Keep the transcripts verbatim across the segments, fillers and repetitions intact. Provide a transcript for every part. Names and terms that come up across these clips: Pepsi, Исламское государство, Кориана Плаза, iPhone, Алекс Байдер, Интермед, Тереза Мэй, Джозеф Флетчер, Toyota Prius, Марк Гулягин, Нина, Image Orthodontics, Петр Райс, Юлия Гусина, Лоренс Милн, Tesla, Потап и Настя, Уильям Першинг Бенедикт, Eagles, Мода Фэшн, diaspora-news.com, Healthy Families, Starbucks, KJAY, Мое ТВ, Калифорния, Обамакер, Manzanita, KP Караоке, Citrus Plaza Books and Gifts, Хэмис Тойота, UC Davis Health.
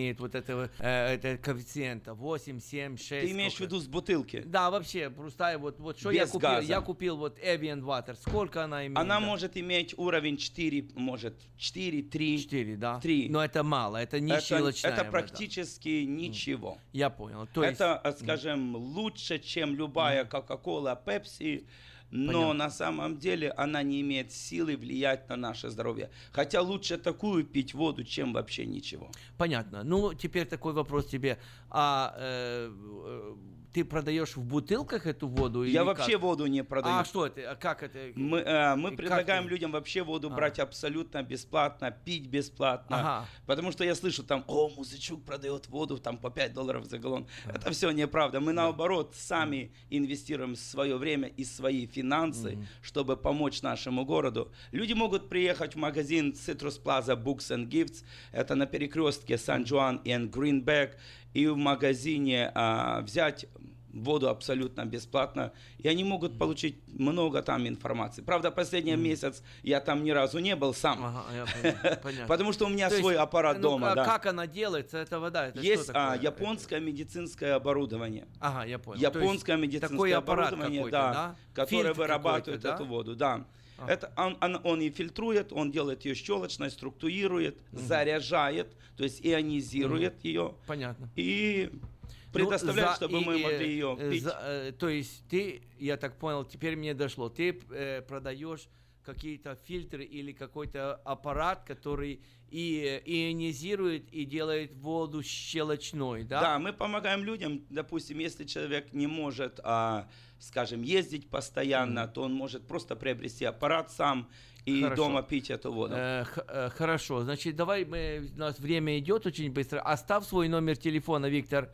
имеет вот этого, э, этого коэффициента восемь, семь, шесть. Ты имеешь в виду с бутылки? Да, вообще, просто вот, вот что без я купил. Газа. Я купил вот Evian Water. Сколько она имеет? Она да? может иметь уровень четыре, может четыре, три. четыре, да. три. Но это мало, это не это, щелочная это вода. Практически ничего. Я понял. То есть... Это, скажем, лучше, чем любая Coca-Cola, Pepsi. Но понятно. На самом деле она не имеет силы влиять на наше здоровье. Хотя лучше такую пить воду, чем вообще ничего. Понятно. Ну, теперь такой вопрос тебе. А э, ты продаешь в бутылках эту воду? Я вообще как? Воду не продаю. А что это? А как это? Мы, э, мы предлагаем ты... людям вообще воду а. брать абсолютно бесплатно, пить бесплатно. Ага. Потому что я слышу там, о, музычук продает воду там по пять долларов за галлон. А. Это все неправда. Мы наоборот сами инвестируем свое время и свои финансы. финансы, mm-hmm. чтобы помочь нашему городу. Люди могут приехать в магазин Citrus Plaza Books and Gifts, это на перекрестке Сан-Жуан и Гринбек, и в магазине а, взять воду абсолютно бесплатно, и они могут mm-hmm. получить много там информации. Правда, последний mm-hmm. месяц я там ни разу не был сам, ага, потому что у меня свой аппарат дома. Как она делается, эта вода? Есть японское медицинское оборудование. Ага, я понял. Японское медицинское оборудование, да, которое вырабатывает эту воду, да. А. Это он, он, он и фильтрует, он делает ее щелочной, структурирует, угу. заряжает, то есть ионизирует угу. ее. Понятно. И предоставляет, ну, чтобы и, мы могли и, ее пить. За, э, то есть ты, я так понял, теперь мне дошло, ты э, продаешь какие-то фильтры или какой-то аппарат, который и ионизирует, и делает воду щелочной, да? Да, мы помогаем людям, допустим, если человек не может, а, скажем, ездить постоянно, mm-hmm. то он может просто приобрести аппарат сам и хорошо. Дома пить эту воду. Э, х- хорошо, значит, давай, мы, у нас время идет очень быстро, оставь свой номер телефона, Виктор.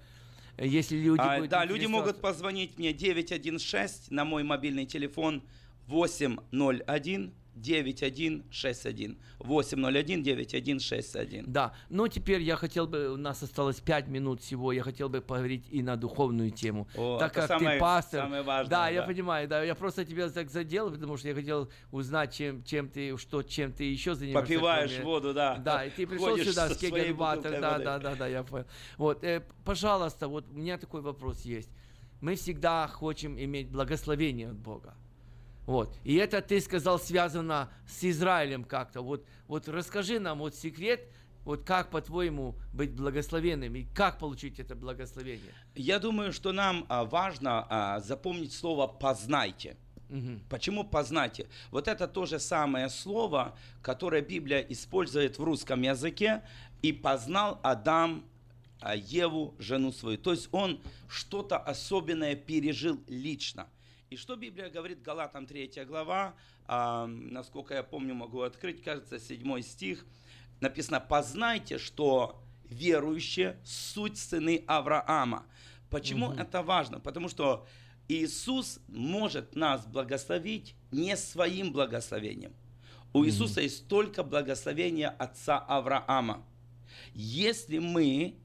Если люди а, будут да, люди могут позвонить мне девять один шесть на мой мобильный телефон, восемь ноль один девять один шесть один. восемь ноль один девять один шесть один. Да, но теперь я хотел бы, у нас осталось пять минут всего, я хотел бы поговорить и на духовную тему. О, так как самое, ты пастор. Самое важное, да, да, я понимаю, да, я просто тебя так задел, потому что я хотел узнать, чем, чем ты, что, чем ты еще занимаешься. Попиваешь воду, да. Да, и ты пришел ходишь сюда с кегельватером, да, да, да, да, я понял. Вот, э, пожалуйста, вот у меня такой вопрос есть. Мы всегда хотим иметь благословение от Бога. Вот. И это, ты сказал, связано с Израилем как-то. Вот, вот расскажи нам вот секрет, вот как, по-твоему, быть благословенным и как получить это благословение? Я думаю, что нам а, важно а, запомнить слово «познайте». Угу. Почему «познайте»? Вот это то же самое слово, которое Библия использует в русском языке. «И познал Адам а, Еву, жену свою». То есть он что-то особенное пережил лично. И что Библия говорит, Галатам третья глава, а, насколько я помню, могу открыть, кажется, седьмой стих, написано: «Познайте, что верующие суть сыны Авраама». Почему угу. это важно? Потому что Иисус может нас благословить не своим благословением. У угу. Иисуса есть только благословение отца Авраама. Если мы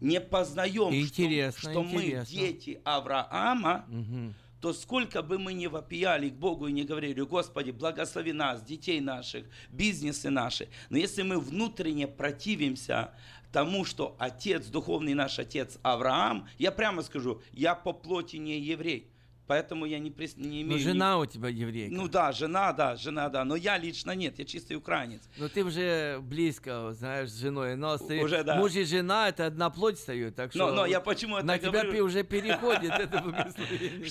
не познаем, интересно, что, что интересно. Мы дети Авраама, угу. то сколько бы мы ни вопияли к Богу и не говорили: «Господи, благослови нас, детей наших, бизнесы наши», но если мы внутренне противимся тому, что отец, духовный наш отец Авраам, я прямо скажу, я по плоти не еврей, поэтому я не, прис... не имею... Ну, жена ни... у тебя еврейка. Ну, да, жена, да, жена, да. Но я лично нет, я чистый украинец. Но ты уже близко, знаешь, с женой. Но ты... уже, да. Муж и жена, это одна плоть встает, так что... Но, но я почему это на говорю? На тебя уже переходит это благословение.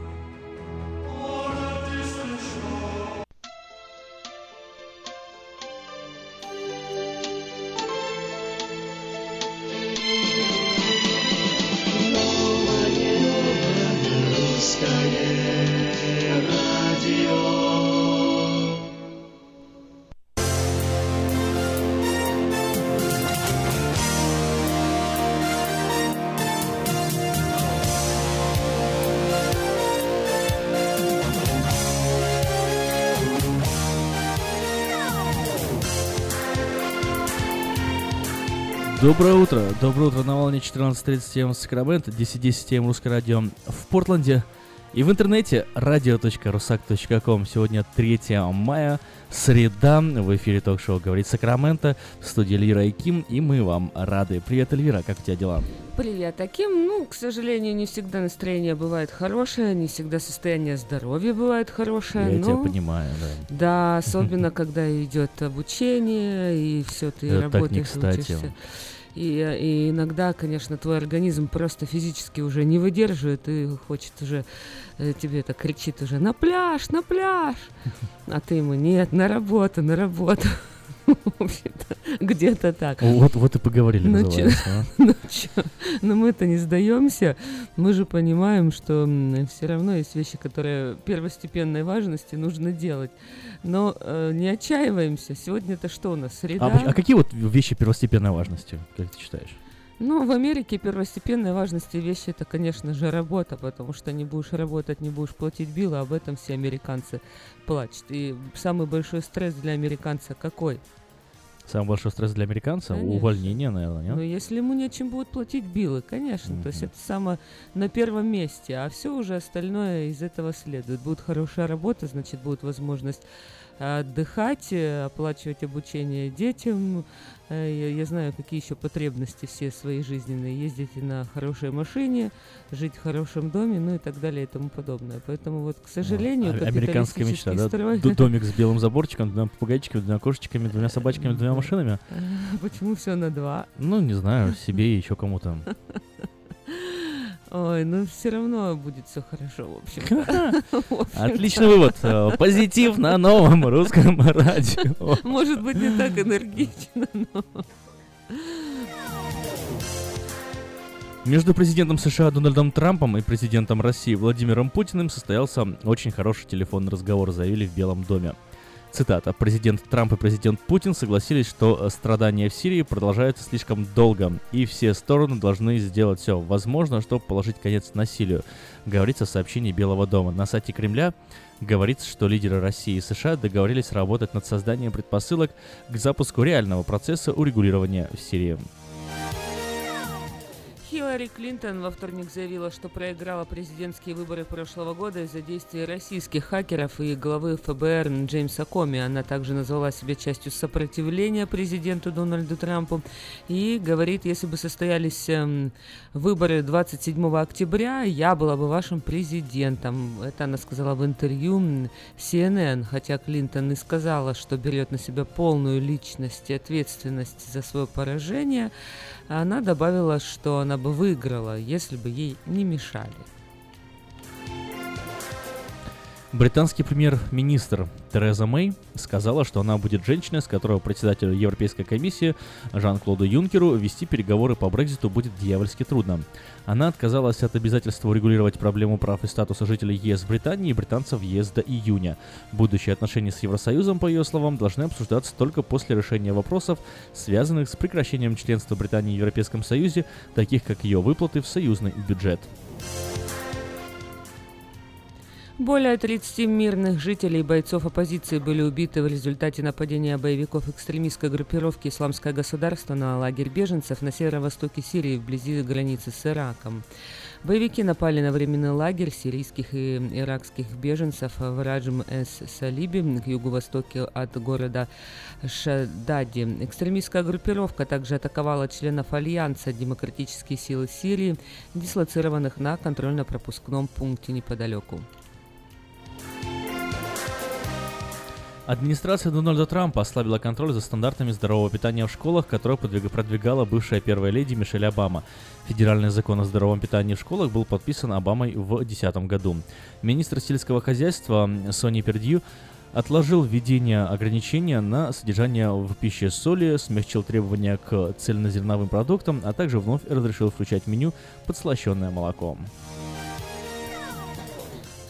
Доброе утро. Доброе утро на волне четырнадцать тридцать эм Сакраменто, десять десять эм Русское радио в Портленде и в интернете радио точка русак точка ком. Сегодня третьего мая, среда, в эфире ток-шоу «Говорит Сакраменто», в студии Эльвира и Ким, и мы вам рады. Привет, Эльвира, как у тебя дела? Привет, а Ким, ну, к сожалению, не всегда настроение бывает хорошее, не всегда состояние здоровья бывает хорошее. Я но... тебя понимаю, да. Да, особенно когда идет обучение, и все, ты работаешь, учишься. И, и иногда, конечно, твой организм просто физически уже не выдерживает и хочет уже, тебе так кричит уже «на пляж, на пляж!», а ты ему «нет, на работу, на работу». В общем-то, где-то так. Вот, вот и поговорили, ну, называется. Че, а? ну, че, но мы-то не сдаемся. Мы же понимаем, что все равно есть вещи, которые первостепенной важности нужно делать. Но э, не отчаиваемся. Сегодня-то что у нас? Среда. А, а какие вот вещи первостепенной важности, как ты считаешь? Ну, в Америке первостепенной важности вещи – это, конечно же, работа, потому что не будешь работать, не будешь платить биллы, об этом все американцы плачут. И самый большой стресс для американца какой? Самый большой стресс для американца? Конечно. Увольнение, наверное, нет? Ну, если ему нечем будут платить биллы, конечно. Mm-hmm. То есть это самое на первом месте, а все уже остальное из этого следует. Будет хорошая работа, значит, будет возможность отдыхать, оплачивать обучение детям. Я, я знаю, какие еще потребности все свои жизненные. Ездить на хорошей машине, жить в хорошем доме, ну и так далее и тому подобное. Поэтому вот, к сожалению, а, американская мечта, строй... да? Домик с белым заборчиком, двумя попугайчиками, двумя кошечками, двумя собачками, двумя машинами. Почему все на два? Ну, не знаю, себе и еще кому-то. Ой, ну все равно будет все хорошо, в общем. Отличный вывод. Позитив на новом русском радио. Может быть, не так энергично, но... Между президентом США Дональдом Трампом и президентом России Владимиром Путиным состоялся очень хороший телефонный разговор, заявили в Белом доме. Цитата. «Президент Трамп и президент Путин согласились, что страдания в Сирии продолжаются слишком долго, и все стороны должны сделать все возможное, чтобы положить конец насилию», говорится в сообщении Белого дома. На сайте Кремля говорится, что лидеры России и США договорились работать над созданием предпосылок к запуску реального процесса урегулирования в Сирии. Хиллари Клинтон во вторник заявила, что проиграла президентские выборы прошлого года из-за действий российских хакеров и главы эф бэ эр Джеймса Коми. Она также назвала себя частью сопротивления президенту Дональду Трампу и говорит, если бы состоялись выборы двадцать седьмого октября, я была бы вашим президентом. Это она сказала в интервью си эн эн, хотя Клинтон и сказала, что берет на себя полную личность и ответственность за свое поражение. Она добавила, что она бы выиграла, если бы ей не мешали. Британский премьер-министр Тереза Мэй сказала, что она будет женщиной, с которой председателю Европейской комиссии Жан-Клоду Юнкеру вести переговоры по Брекситу будет дьявольски трудно. Она отказалась от обязательства урегулировать проблему прав и статуса жителей ЕС Британии и британцев в ЕС до июня. Будущие отношения с Евросоюзом, по ее словам, должны обсуждаться только после решения вопросов, связанных с прекращением членства Британии в Европейском Союзе, таких как ее выплаты в союзный бюджет. Более тридцати мирных жителей и бойцов оппозиции были убиты в результате нападения боевиков экстремистской группировки «Исламское государство» на лагерь беженцев на северо-востоке Сирии вблизи границы с Ираком. Боевики напали на временный лагерь сирийских и иракских беженцев в Раджм-эс-Салибе к юго-востоке от города Шадади. Экстремистская группировка также атаковала членов Альянса «Демократические силы Сирии», дислоцированных на контрольно-пропускном пункте неподалеку. Администрация Дональда Трампа ослабила контроль за стандартами здорового питания в школах, которые продвигала бывшая первая леди Мишель Обама. Федеральный закон о здоровом питании в школах был подписан Обамой в две тысячи десятом году. Министр сельского хозяйства Сони Пердью отложил введение ограничения на содержание в пище соли, смягчил требования к цельнозерновым продуктам, а также вновь разрешил включать в меню подслащённое молоко.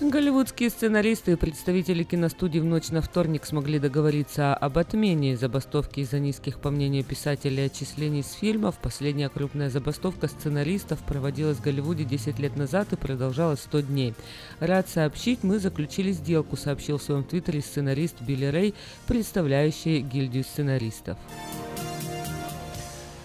Голливудские сценаристы и представители киностудий в ночь на вторник смогли договориться об отмене забастовки из-за низких, по мнению писателей, отчислений с фильмов. Последняя крупная забастовка сценаристов проводилась в Голливуде десять лет назад и продолжалась сто дней. «Рад сообщить, мы заключили сделку», — сообщил в своем твиттере сценарист Билли Рэй, представляющий гильдию сценаристов.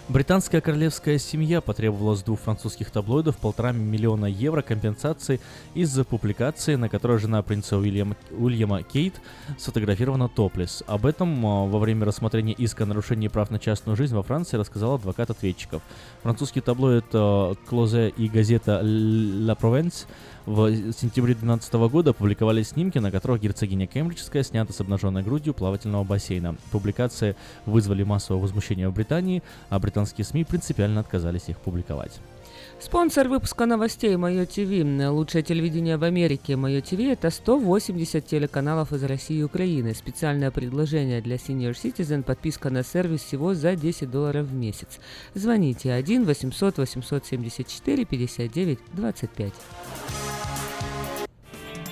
Британская королевская семья потребовала с двух французских таблоидов полтора миллиона евро компенсации из-за публикации, на которой жена принца Уильяма, Уильяма Кейт сфотографирована топлес. Об этом во время рассмотрения иска о нарушении прав на частную жизнь во Франции рассказал адвокат ответчиков. Французский таблоид «Клозе» и газета «Ла Провенс» в сентябре две тысячи двенадцатого года публиковали снимки, на которых герцогиня Кембриджская снята с обнаженной грудью плавательного бассейна. Публикации вызвали массовое возмущение в Британии, а британские СМИ принципиально отказались их публиковать. Спонсор выпуска новостей «Мое ТВ». Лучшее телевидение в Америке. «Мое ТВ» — это сто восемьдесят телеканалов из России и Украины. Специальное предложение для Senior Citizen. Подписка на сервис всего за десять долларов в месяц. Звоните один восемьсот восемьсот семьдесят четыре пятьдесят девять двадцать пять.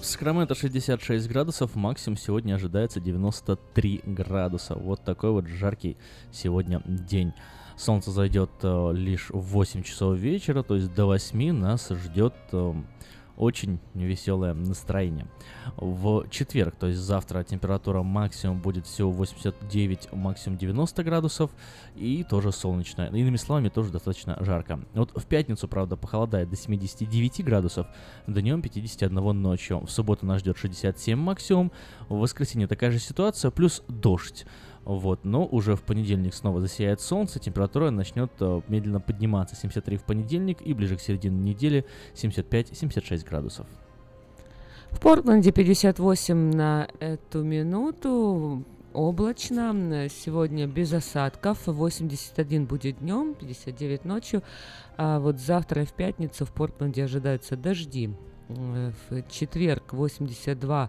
Сакраменто шестьдесят шесть градусов, максимум сегодня ожидается девяносто три градуса. Вот такой вот жаркий сегодня день. Солнце зайдет э, лишь в восемь часов вечера, то есть до восьми нас ждет э, очень веселое настроение. В четверг, то есть завтра, температура максимум будет всего восемьдесят девять, максимум девяносто градусов, и тоже солнечно. Иными словами, тоже достаточно жарко. Вот в пятницу, правда, похолодает до семьдесят девять градусов, днем пятьдесят один ночью. В субботу нас ждет шестьдесят семь максимум, в воскресенье такая же ситуация, плюс дождь. Вот, но уже в понедельник снова засияет солнце, температура начнет медленно подниматься. семьдесят три в понедельник и ближе к середине недели семьдесят пять семьдесят шесть градусов. В Портленде пятьдесят восемь на эту минуту, облачно, сегодня без осадков, восемьдесят один будет днем, пятьдесят девять ночью, а вот завтра в пятницу в Портленде ожидаются дожди. В четверг восемьдесят два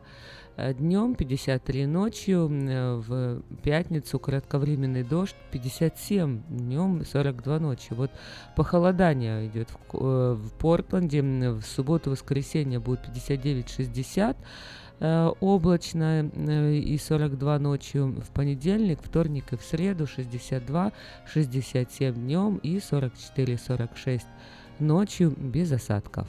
днем, пятьдесят три ночью, в пятницу кратковременный дождь, пятьдесят семь днем, сорок два ночью. Вот похолодание идет в, в Портленде, в субботу-воскресенье будет пятьдесят девять шестьдесят. Облачно и сорок два ночью, в понедельник, вторник и в среду шестьдесят два шестьдесят семь днем и сорок четыре сорок шесть ночью без осадков.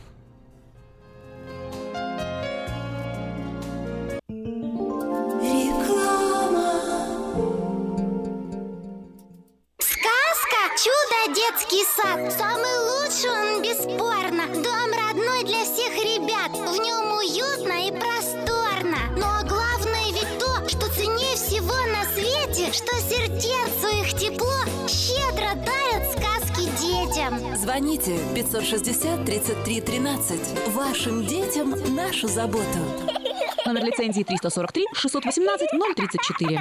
Детский сад. Самый лучший он, бесспорно. Дом родной для всех ребят. В нем уютно и просторно. Но главное ведь то, что ценнее всего на свете, что сердцу их тепло щедро дарят сказки детям. Звоните пятьсот шестьдесят тридцать три тринадцать. Вашим детям нашу заботу. Номер лицензии триста сорок три шестьсот восемнадцать ноль тридцать четыре.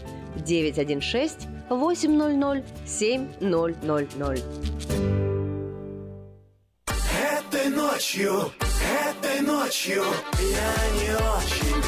девять один шесть восемь ноль ноль семь ноль ноль ноль. Этой ночью, этой ночью я не очень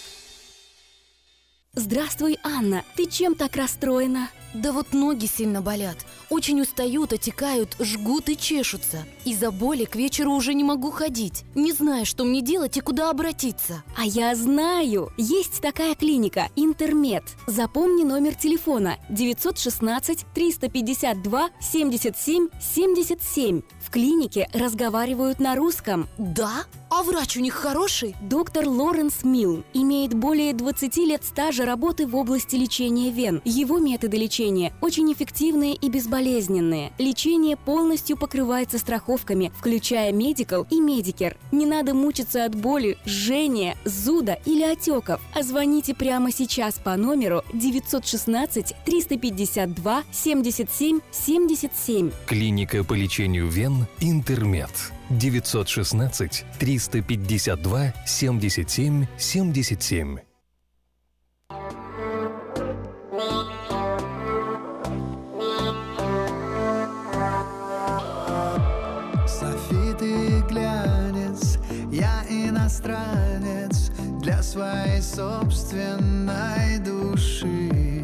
Здравствуй, Анна. Ты чем так расстроена? Да вот ноги сильно болят. Очень устают, отекают, жгут и чешутся. Из-за боли к вечеру уже не могу ходить. Не знаю, что мне делать и куда обратиться. А я знаю! Есть такая клиника «Интермед». Запомни номер телефона девять один шесть триста пятьдесят два семьдесят семь семьдесят семь. В клинике разговаривают на русском. Да? А врач у них хороший? Доктор Лоренс Милн имеет более двадцати лет стажа работы в области лечения вен. Его методы лечения очень эффективные и безболезненные. Лечение полностью покрывается страховками, включая Medical и Medicare. Не надо мучиться от боли, жжения, зуда или отеков. А звоните прямо сейчас по номеру девять один шесть триста пятьдесят два семьдесят семь семьдесят семь. Клиника по лечению вен «Интермед». девять один шесть триста пятьдесят два семьдесят семь семьдесят семь. Софиты и глянец, я иностранец для своей собственной души.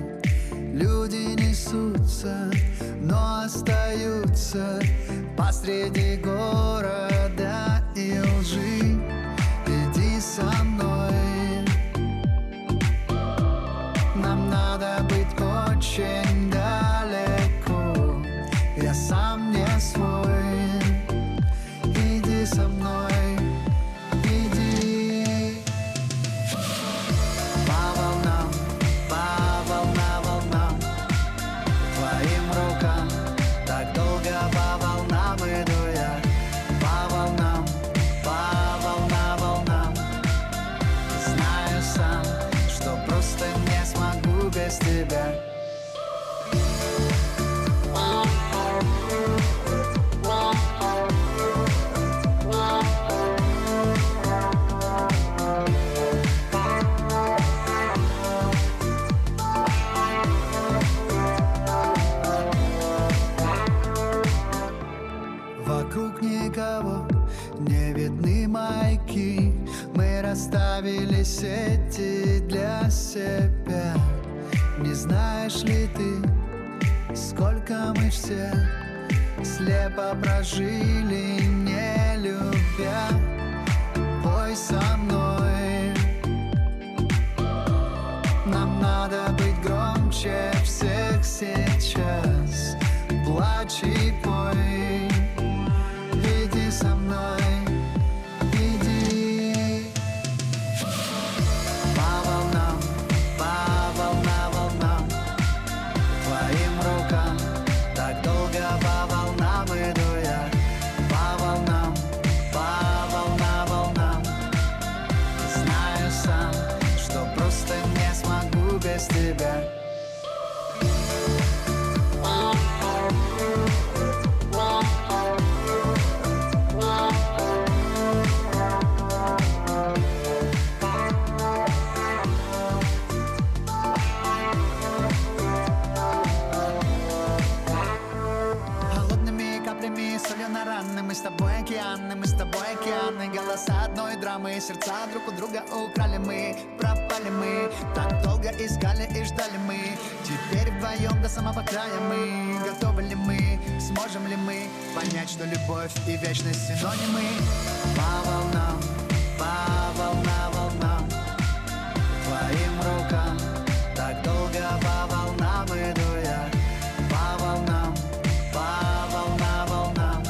сердце посреди города и лжи. Иди со мной. Нам надо быть очень далеко. Я сам не свой. Иди со мной. Тебя. Вокруг никого не видны майки, мы расставили сети для себя. Не знаешь ли ты, сколько мы все слепо прожили, не любя? Пой со мной. Нам надо быть громче всех сейчас. Плачь и пой. Иди со мной. Иди. По волнам, по волнам. Так долго по волнам иду я, по волнам, по волнам, волнам. Знаю сам, что просто не смогу без тебя. Мы с тобой океаны, мы с тобой океаны. Голоса одной драмы, сердца друг у друга украли мы. Пропали мы, так долго искали и ждали мы. Теперь вдвоем до самого края мы. Готовы ли мы, сможем ли мы понять, что любовь и вечность синонимы? По волнам, по волнам, волнам. Твоим рукам, так долго по волнам иду я. По волнам, по волнам, волнам.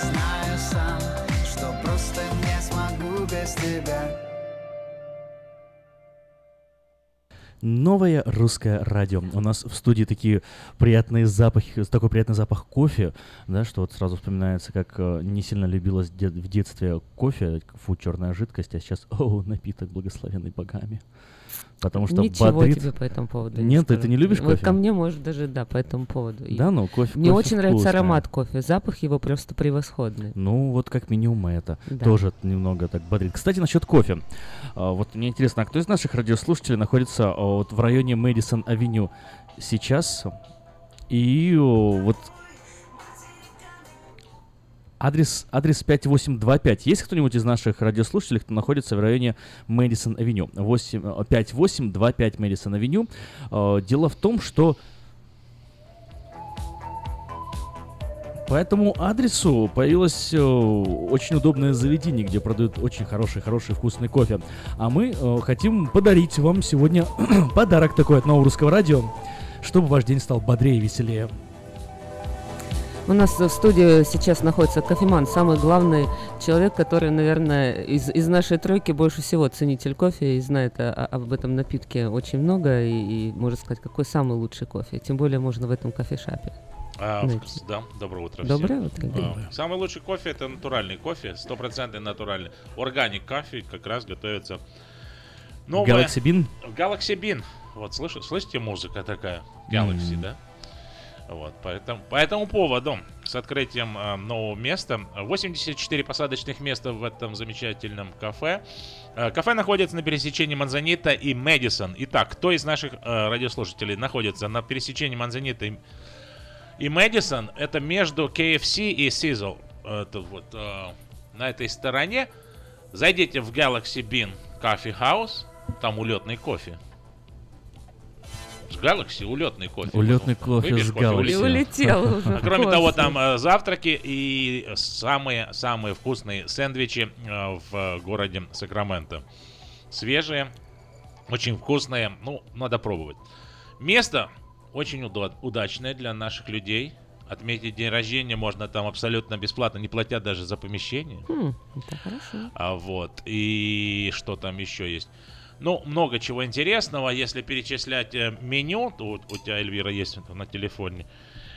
Знаю сам, что просто не смогу без тебя. Новое русское радио. У нас в студии такие приятные запахи, такой приятный запах кофе, да, что вот сразу вспоминается, как не сильно любилось де- в детстве кофе, фу, черная жидкость, а сейчас, о, напиток благословенный богами. Потому что ничего бодрит... тебе по этому поводу нет, не скажу. Ты не любишь кофе? Вот ко мне, может, даже, да, по этому поводу. Да, ну, кофе Мне кофе очень вкусный. Нравится аромат кофе, запах его просто превосходный. Ну, вот как минимум это да. Тоже немного так бодрит. Кстати, насчет кофе. А, вот мне интересно, а кто из наших радиослушателей находится а, вот в районе Мэдисон-авеню сейчас? И о, вот адрес, адрес пять восемь два пять. Есть кто-нибудь из наших радиослушателей, кто находится в районе Мэдисон-авеню? пять восемь два пять Мэдисон-авеню. Э, дело в том, что по этому адресу появилось э, очень удобное заведение, где продают очень хороший-хороший вкусный кофе. А мы э, хотим подарить вам сегодня подарок такой от Нового Русского Радио, чтобы ваш день стал бодрее и веселее. У нас в студии сейчас находится кофеман, самый главный человек, который, наверное, из, из нашей тройки больше всего ценитель кофе и знает о, о, об этом напитке очень много и, и, можно сказать, какой самый лучший кофе. Тем более можно в этом кофешапе. А, да, доброе утро всем. Доброе утро. А, самый лучший кофе – это натуральный кофе, стопроцентный натуральный. Органик кофе как раз готовится. Новое... Galaxy Bean? Galaxy Bean. Вот, слыш... слышите, музыка такая? Galaxy, mm. да? Вот, поэтому, по этому поводу с открытием э, нового места восемьдесят четыре посадочных места в этом замечательном кафе. э, Кафе находится на пересечении Манзанита и Мэдисон. Итак, кто из наших э, радиослушателей находится на пересечении Манзанита и, и Мэдисон? Это между кей эф си и Sizzle. Это вот э, на этой стороне. Зайдите в Galaxy Bean Coffee House. Там улетный кофе. С Galaxy улетный кофе. Улетный кофе Выпьешь с кофе, Galaxy. И улетел. Кроме того, там завтраки и самые-самые вкусные сэндвичи в городе Сакраменто. Свежие, очень вкусные. Ну, надо пробовать. Место очень удачное для наших людей. Отметить день рождения можно там абсолютно бесплатно, не платя даже за помещение. Хм, это хорошо. А вот, и что там еще есть? Ну, много чего интересного. Если перечислять меню, то вот у тебя, Эльвира, есть на телефоне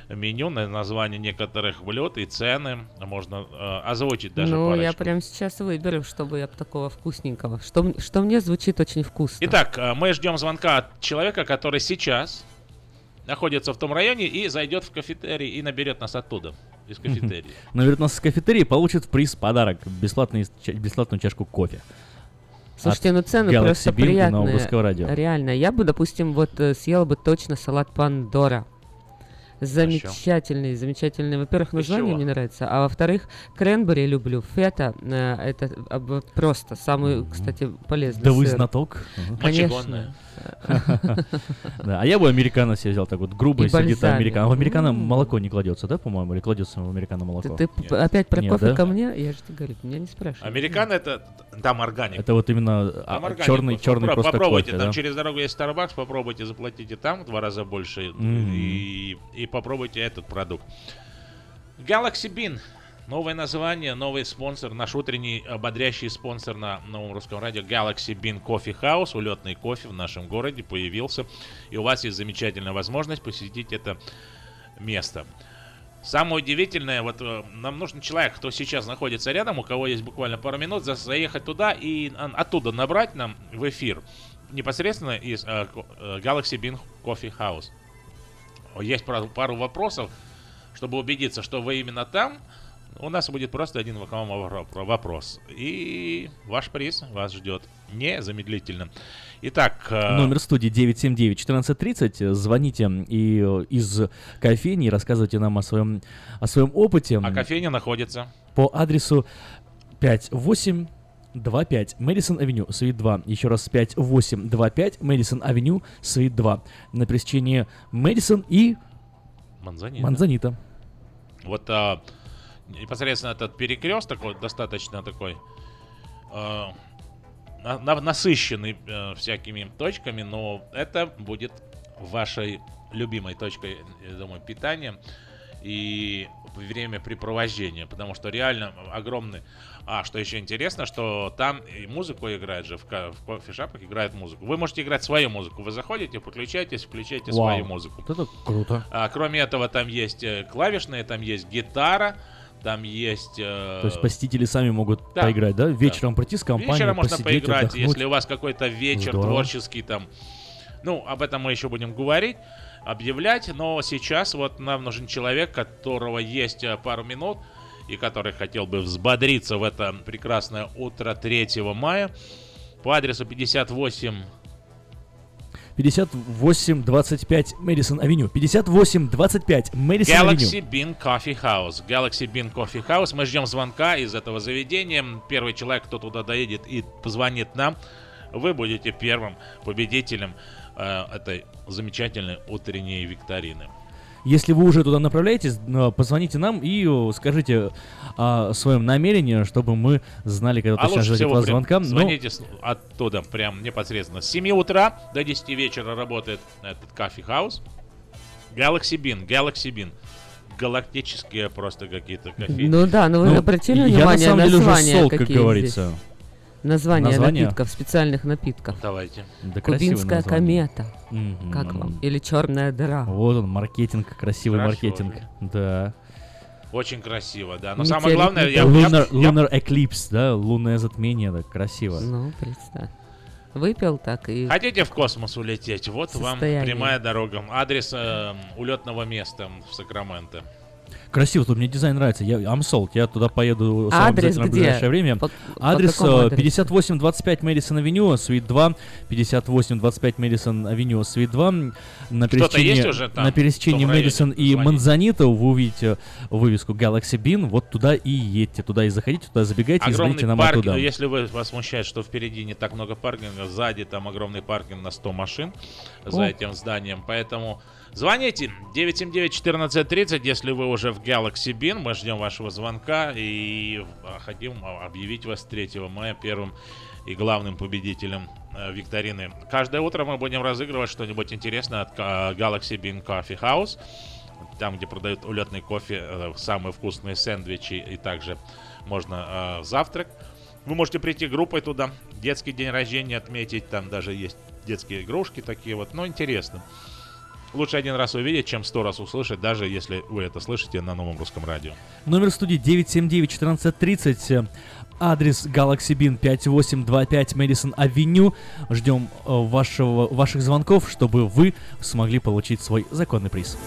меню, на название некоторых блюд и цены. Можно э, озвучить даже ну, парочку. Ну, я прямо сейчас выберу, чтобы я такого вкусненького. Что, что мне звучит очень вкусно. Итак, мы ждем звонка от человека, который сейчас находится в том районе и зайдет в кафетерий и наберет нас оттуда, из кафетерии. Наберет нас из кафетерии и получит в приз подарок, бесплатную чашку кофе. Слушайте, ну цены Galaxy просто Bean приятные. Реально, я бы, допустим, вот съела бы точно салат Пандора. Замечательный, замечательный. Во-первых, название мне нравится, а во-вторых, кренбери люблю, фета, это просто самый, кстати, полезный. Да сыр. Вы знаток? Конечно. А я бы американо себе взял, так вот, грубый сидит американо. В американо молоко не кладется, да, по-моему, или кладется в американо молоко? Ты опять про кофе ко мне? Я же тебе говорю, меня не спрашивают. Американо — это там органик. Это вот именно черный, черный просто кофе. Попробуйте, там через дорогу есть Starbucks, попробуйте, заплатите там в два раза больше и попробуйте этот продукт. Galaxy Bean. Новое название, новый спонсор, наш утренний ободряющий спонсор на Новом Русском Радио. Galaxy Bean Coffee House, улетный кофе в нашем городе появился. И у вас есть замечательная возможность посетить это место. Самое удивительное, вот нам нужен человек, кто сейчас находится рядом, у кого есть буквально пару минут, заехать туда и оттуда набрать нам в эфир. Непосредственно из Galaxy Bean Coffee House. Есть пару вопросов, чтобы убедиться, что вы именно там. У нас будет просто один вопрос. И ваш приз вас ждет незамедлительно. Итак, номер студии девять семь девять четырнадцать тридцать. Звоните и из кофейни рассказывайте нам о своем, о своем опыте. А кофейня находится по адресу пять восемь два пять Мэдисон Авеню, Свит два. Еще раз, пять восемь два пять Мэдисон Авеню, Свит два. На пересечении Мэдисон и Манзанита. Манзанита. Вот а, непосредственно этот перекресток вот, достаточно такой а, на, на, насыщенный а, всякими точками, но это будет вашей любимой точкой, я думаю, питания и времяпрепровождения, потому что реально огромный. А, что еще интересно, что там и музыку играет же, в, ко- в кофешапах играет музыку. Вы можете играть свою музыку. Вы заходите, подключаетесь, включаете Вау. свою музыку. Это круто. А, кроме этого, там есть клавишные, там есть гитара, там есть... Э... То есть посетители сами могут да. поиграть, да? Вечером да. прийти с компанией, вечером посидеть, можно поиграть, отдохнуть. Если у вас какой-то вечер Здорово. творческий там. Ну, об этом мы еще будем говорить, объявлять. Но сейчас вот нам нужен человек, которого есть пару минут, и который хотел бы взбодриться в это прекрасное утро третьего мая по адресу пятьдесят восемь двадцать пять Madison Avenue. пятьдесят восемь двадцать пять Madison Avenue. Galaxy Bean Coffee House. Galaxy Bean Coffee House. Мы ждем звонка из этого заведения. Первый человек, кто туда доедет и позвонит нам, вы будете первым победителем э, этой замечательной утренней викторины. Если вы уже туда направляетесь, позвоните нам и скажите о своем намерении, чтобы мы знали, когда а точно ждать вас звонка. Звоните Но... оттуда, прям непосредственно. С семи утра до десяти вечера работает этот кофе-хаус. Galaxy Bean, Galaxy Bean. Галактические просто какие-то кофейни. Ну да, но вы ну, обратили внимание на названия, какие как говорится. Здесь? Название, название напитков, специальных напитков. Давайте. Да, «Кубинская комета». Mm-hmm. Как вам? Или «Черная дыра». Вот он, маркетинг, красивый Хорошо, маркетинг. Же. Да. Очень красиво, да. Но метеорит, самое главное... Я, Lunar, я... Lunar Eclipse, да, лунное затмение, так красиво. Ну, представь. Выпил так и... Хотите в космос улететь? Вот состояние. Вам прямая дорога. Адрес э, улетного места в Сакраменто. Красиво, тут мне дизайн нравится. Я Амсолт, я туда поеду сам обязательно в ближайшее время. Под, адрес под пятьдесят восемь двадцать пять Мэдисон Авеню, Suite два, пятьдесят восемь двадцать пять Мэдисон Авеню, Suite два. На пересечении, на пересечении Мэдисон и Манзанита вы увидите вывеску Galaxy Bean. Вот туда и едьте, туда и заходите, туда забегайте. Огромный и звоните нам паркинг, оттуда. Если вы, вас смущает, что впереди не так много паркинга, сзади там огромный паркинг на сто машин за О. этим зданием, поэтому... Звоните девятьсот семьдесят девять четырнадцать тридцать, если вы уже в Galaxy Bean, мы ждем вашего звонка и хотим объявить вас третьего мая первым и главным победителем викторины. Каждое утро мы будем разыгрывать что-нибудь интересное от Galaxy Bean Coffee House, там, где продают улетный кофе, самые вкусные сэндвичи и также можно завтрак. Вы можете прийти группой туда, детский день рождения отметить, там даже есть детские игрушки такие вот, но интересно. Лучше один раз увидеть, чем сто раз услышать, даже если вы это слышите на новом русском радио. Номер студии девятьсот семьдесят девять четырнадцать тридцать. Адрес Galaxy Bean пятьдесят восемь двадцать пять Madison Avenue. Ждем вашего, ваших звонков, чтобы вы смогли получить свой законный приз.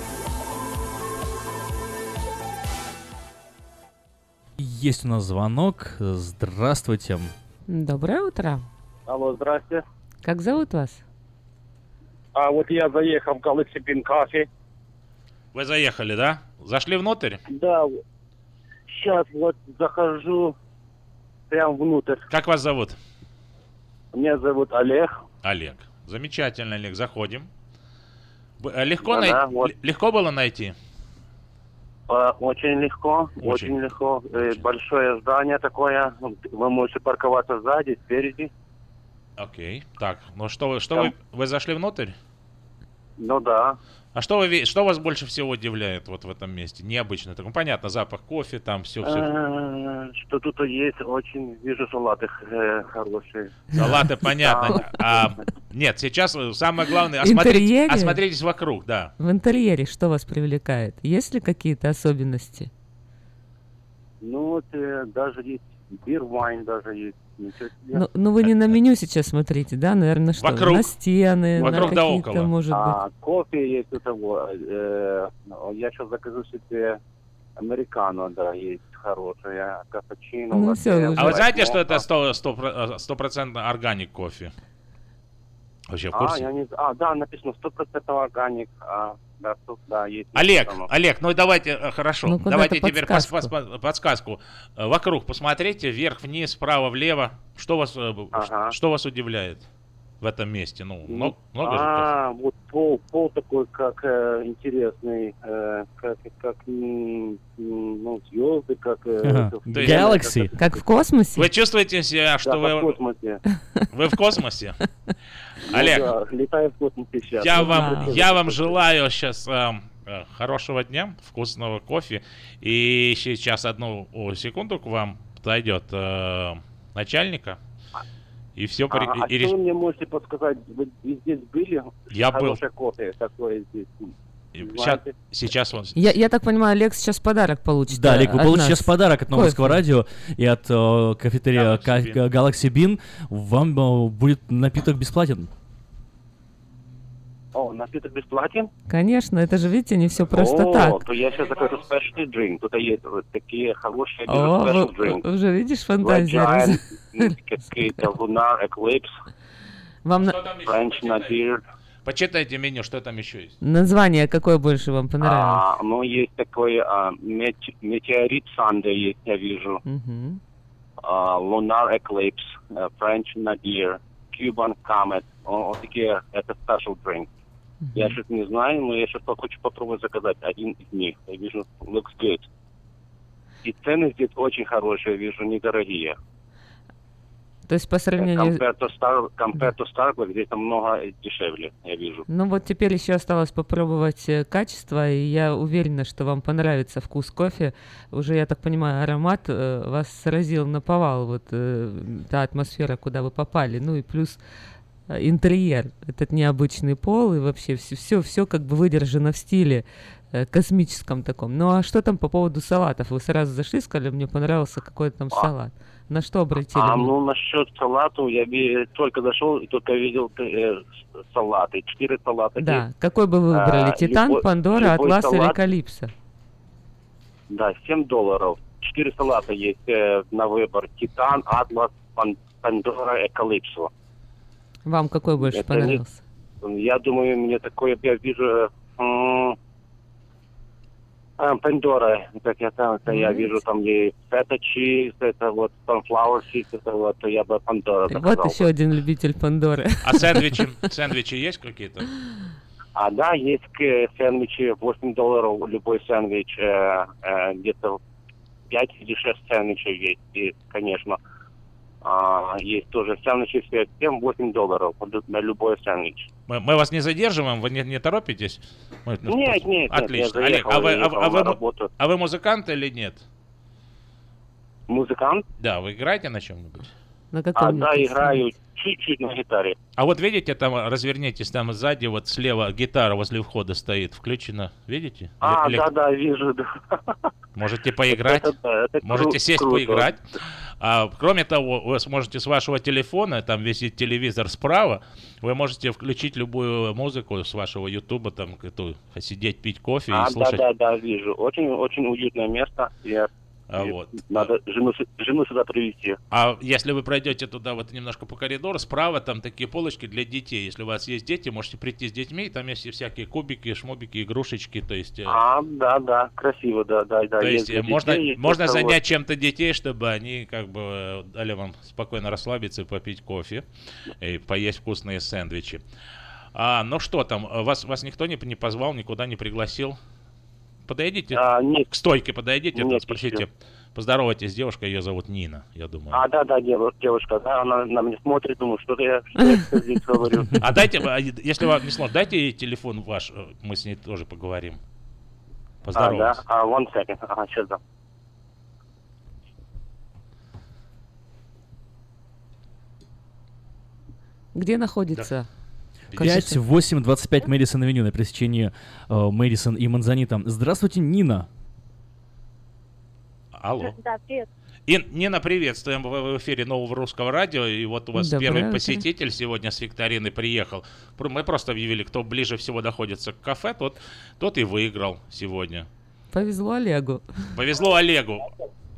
Есть у нас звонок. Здравствуйте. Доброе утро. Алло, здрасте. Как зовут вас? А вот я заехал в Galaxy Bean Coffee. Вы заехали, да? Зашли внутрь? Да. Сейчас вот захожу прям внутрь. Как вас зовут? Меня зовут Олег. Олег. Замечательно, Олег. Заходим. Легко, да, най... да, вот. легко было найти? Очень легко. Очень, очень легко. Очень. Большое здание такое. Вы можете парковаться сзади, спереди. Окей, так, ну что вы, что вы, вы зашли внутрь? Ну да. А что вы, что вас больше всего удивляет вот в этом месте? Необычно, так, ну, понятно, запах кофе, там все, все. Что тут есть, очень вижу салаты э, хорошие. Салаты, понятно. А, нет, сейчас самое главное, осмотрите, осмотритесь вокруг, да. В интерьере что вас привлекает? Есть ли какие-то особенности? Ну вот даже есть бирвайн, даже есть. Ну, ну вы не на меню сейчас смотрите, да, наверное, что? Вокруг. На стены, вокруг на да около. Может а, быть. Кофе есть у того. Э, я сейчас закажу себе американо, да, есть хорошее, капучино. Ну, латте, все, а вы знаете, что это сто процентов органик кофе? Вообще в курсе? А, я не... а да, написано сто процентов органик. А... Да, тут, да, есть Олег, Олег, ну давайте, хорошо, ну, давайте теперь подсказку. подсказку. Вокруг посмотрите, вверх, вниз, вправо, влево. Что вас, ага. что вас удивляет в этом месте? Ну, много, много а, же. Вот пол, пол такой, как э, интересный, э, как, как м, ну, звезды, как... Э, Galaxy, как, как в космосе. Вы чувствуете себя, что да, вы... в космосе. Вы в космосе? Олег, ну, да, летаю в космосе сейчас. Я вам, а, я вам желаю сейчас э, хорошего дня, вкусного кофе. И сейчас одну секунду к вам подойдет э, начальника. И все а, при... а и... что вы мне можете подсказать? Вы здесь были? Я Хорошее был. Кофе такое здесь. Сейчас, сейчас он. Я, я так понимаю, Олег сейчас подарок получит. Да, Олег, вы получите нас. сейчас подарок от Новорусского радио и от э, кафетерия Galaxy Bean. Galaxy Bean. Вам э, будет напиток бесплатен. О, напиток бесплатен? Конечно, это же, видите, не все просто О, так. О, то я сейчас закажу special drink. Тут есть вот такие хорошие special drink. Уже видишь фантазию. Какие-то Lunar Eclipse. Вам на... French Nadir. Почитайте меню, что там еще есть. Название какое больше вам понравилось? А, ну, есть такое а, Meteorite Sunday, есть, я вижу. Uh-huh. А, Lunar Eclipse, French Nadir, Cuban Comet. О, вот такие, это special drink. Uh-huh. Я что-то не знаю, но я что-то хочу попробовать заказать. Один из них, я вижу, looks good. И цены здесь очень хорошие, вижу, недорогие. То есть по сравнению... Compared to Starbucks, здесь намного дешевле, я вижу. Ну вот теперь еще осталось попробовать качество, и я уверена, что вам понравится вкус кофе. Уже, я так понимаю, аромат вас сразил наповал, вот та атмосфера, куда вы попали. Ну и плюс интерьер, этот необычный пол, и вообще все, все, все как бы выдержано в стиле космическом таком. Ну а что там по поводу салатов? Вы сразу зашли, сказали, мне понравился какой-то там салат. На что обратили? А, ну, насчет салата, я только зашел и только видел э, салаты, четыре салата. Да, какой бы вы выбрали, а, титан, любой, Пандора, любой Атлас салат. Или Калипсо? Да, семь долларов. Четыре салата есть э, на выбор. Титан, Атлас, Пан, Пандора, Экалипсо. Вам какой больше это понравился? Не, я думаю, мне такое, я вижу... М- Пандора, как я там, это mm-hmm. я вижу, там и фета чиз, это вот sunflower seeds, это вот, я бы Пандора заказал. Вот еще один любитель Пандоры. А сэндвичи, сэндвичи есть какие-то? А, да, есть сэндвичи, восемь долларов, любой сэндвич, э, э, где-то пять или шесть сэндвичей есть, и, конечно. А, есть тоже сэндвичи, все семь-восемь долларов на любой сэндвич. Мы, мы вас не задерживаем, вы не, не торопитесь? Мы, ну, нет, нет, отлично. Нет, я заехал, Олег, а вы, а, а, вы, а вы музыкант или нет? Музыкант? Да, вы играете на чем-нибудь? На каком? А, да, играю чуть-чуть на гитаре. А вот видите, там развернитесь, там сзади, вот слева гитара возле входа стоит, включена, видите? А, Лек... да, да, вижу. Можете поиграть, это, это можете кру- сесть круто. Поиграть. А, кроме того, вы сможете с вашего телефона, там висит телевизор справа, вы можете включить любую музыку с вашего ютуба, там эту, сидеть, пить кофе а, и слушать. Да, да, да, вижу. Очень, очень уютное место. Я... А вот. Надо жену, жену сюда привезти. А если вы пройдете туда вот немножко по коридору, справа там такие полочки для детей. Если у вас есть дети, можете прийти с детьми. Там есть всякие кубики, шмобики, игрушечки. То есть, а, да, да, красиво, да, да, да. То есть, есть можно, детей, можно есть занять того. Чем-то детей, чтобы они как бы дали вам спокойно расслабиться, попить кофе и поесть вкусные сэндвичи. А, ну что там, вас, вас никто не, не позвал, никуда не пригласил? Подойдите а, к стойке, подойдите, нет, спросите, нет. Поздоровайтесь с девушкой, ее зовут Нина, я думаю. А, да, да, девушка, да, она на меня смотрит, думает, что я здесь говорю. А дайте, если вам не сложно, дайте ей телефон ваш, мы с ней тоже поговорим. Поздоровайтесь. А, да, one second, ага, сейчас, да. Где находится? пять восемь двадцать пять Мэдисон Авеню на пересечении uh, Мэдисон и Манзани там. Здравствуйте, Нина. Алло. Да, привет. И, Нина, приветствуем. Вы в эфире Нового Русского Радио. И вот у вас Доброе первый утро. Посетитель сегодня с викторины приехал. Мы просто объявили, кто ближе всего находится к кафе, тот, тот и выиграл сегодня. Повезло Олегу. Повезло Олегу.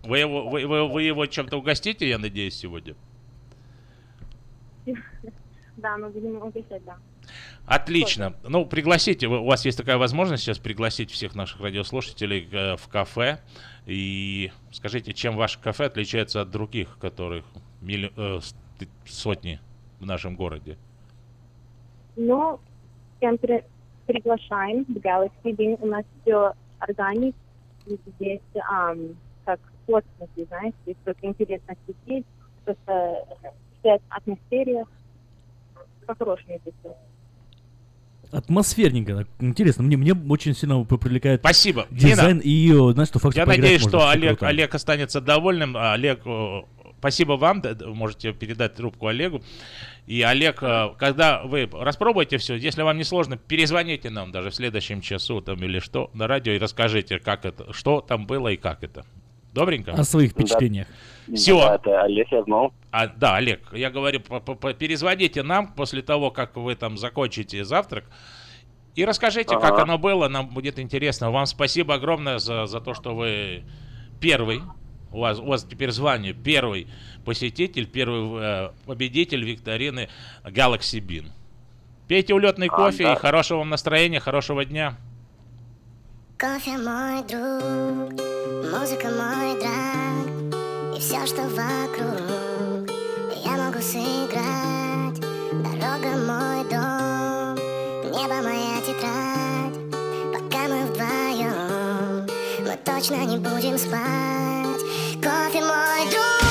Вы его, вы, вы, вы его чем-то угостите, я надеюсь, сегодня? Да, мы будем угощать, да. Отлично. Ну, пригласите. У вас есть такая возможность сейчас пригласить всех наших радиослушателей в кафе. И скажите, чем ваше кафе отличается от других, которых милли... э, сотни в нашем городе? Ну, всем при... приглашаем в Galaxy Bean. У нас все органик. Здесь эм, как вкусности, знаете, здесь только интересно сидеть. Просто вся атмосфера. Хорошее здесь. Атмосферненько. Интересно, мне, мне очень сильно привлекает. Спасибо. Дизайн Нина. И, знаешь, что фактически. Я надеюсь, что Олег, Олег останется довольным. Олег, спасибо вам. Можете передать трубку Олегу. И Олег, когда вы распробуете все, если вам не сложно, перезвоните нам даже в следующем часу там или что на радио и расскажите, как это, что там было и как это. Добренько. О своих впечатлениях. Да. Все. Да, это Олег, я знал. А, да, Олег, я говорю, перезвоните нам после того, как вы там закончите завтрак, и расскажите, ага. как оно было, нам будет интересно. Вам спасибо огромное за, за то, что вы первый, у вас, у вас теперь звание первый посетитель, первый э, победитель викторины Galaxy Bean. Пейте улетный кофе а, да. и хорошего вам настроения, хорошего дня. Кофе мой друг, музыка мой драк, и все, что вокруг, я могу сыграть. Дорога мой дом, небо моя тетрадь. Пока мы вдвоем, мы точно не будем спать. Кофе мой друг.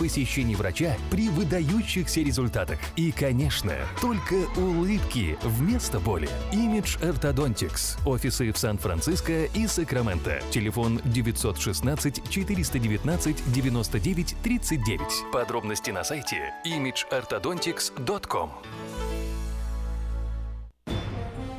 посещений врача при выдающихся результатах. И, конечно, только улыбки вместо боли. Image Orthodontics. Офисы в Сан-Франциско и Сакраменто. Телефон девять один шесть четыре один девять девять девять три девять. Подробности на сайте имидж ортодонтикс точка ком.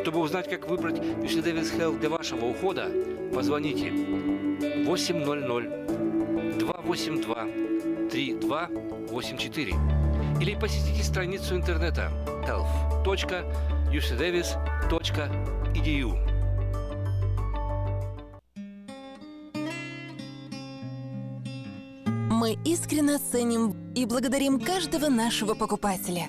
Чтобы узнать, как выбрать ю си Davis Health для вашего ухода, позвоните восемь ноль ноль два восемь два три два восемь четыре или посетите страницу интернета health точка ю си дэвис точка и ди ю. Мы искренне ценим и благодарим каждого нашего покупателя.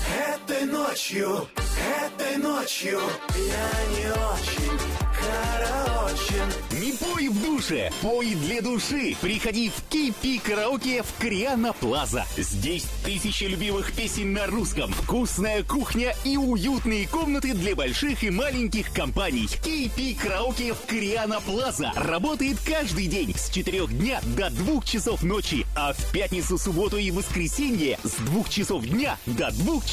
Этой ночью, этой ночью я не очень... Не пой в душе, пой для души. Приходи в кей пи Караоке в Криана Плаза. Здесь тысячи любимых песен на русском, вкусная кухня и уютные комнаты для больших и маленьких компаний. кей пи Караоке в Криана Плаза работает каждый день с четырёх дня до двух часов ночи, а в пятницу, субботу и воскресенье с двух часов дня до двух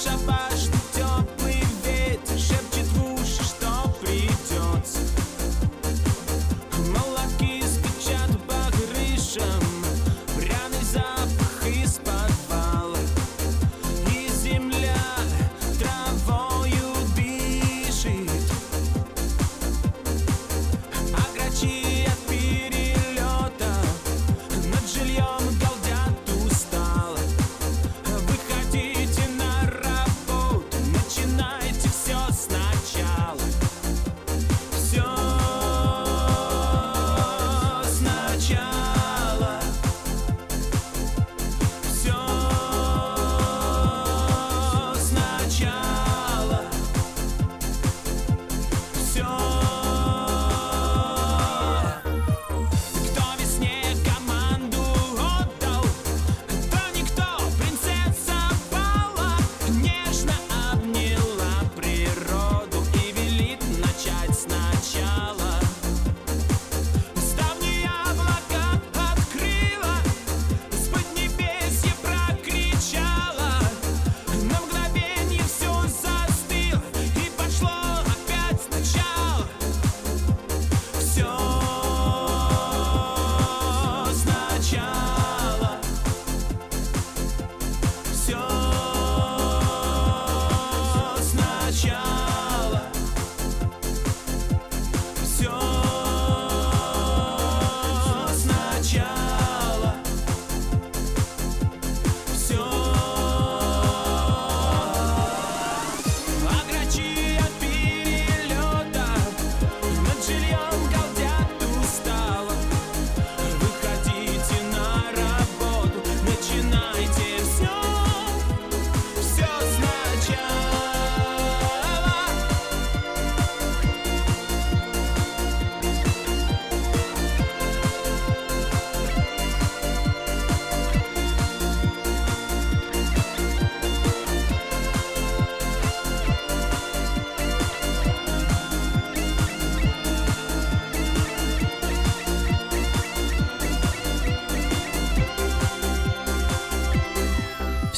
Шабашный теплый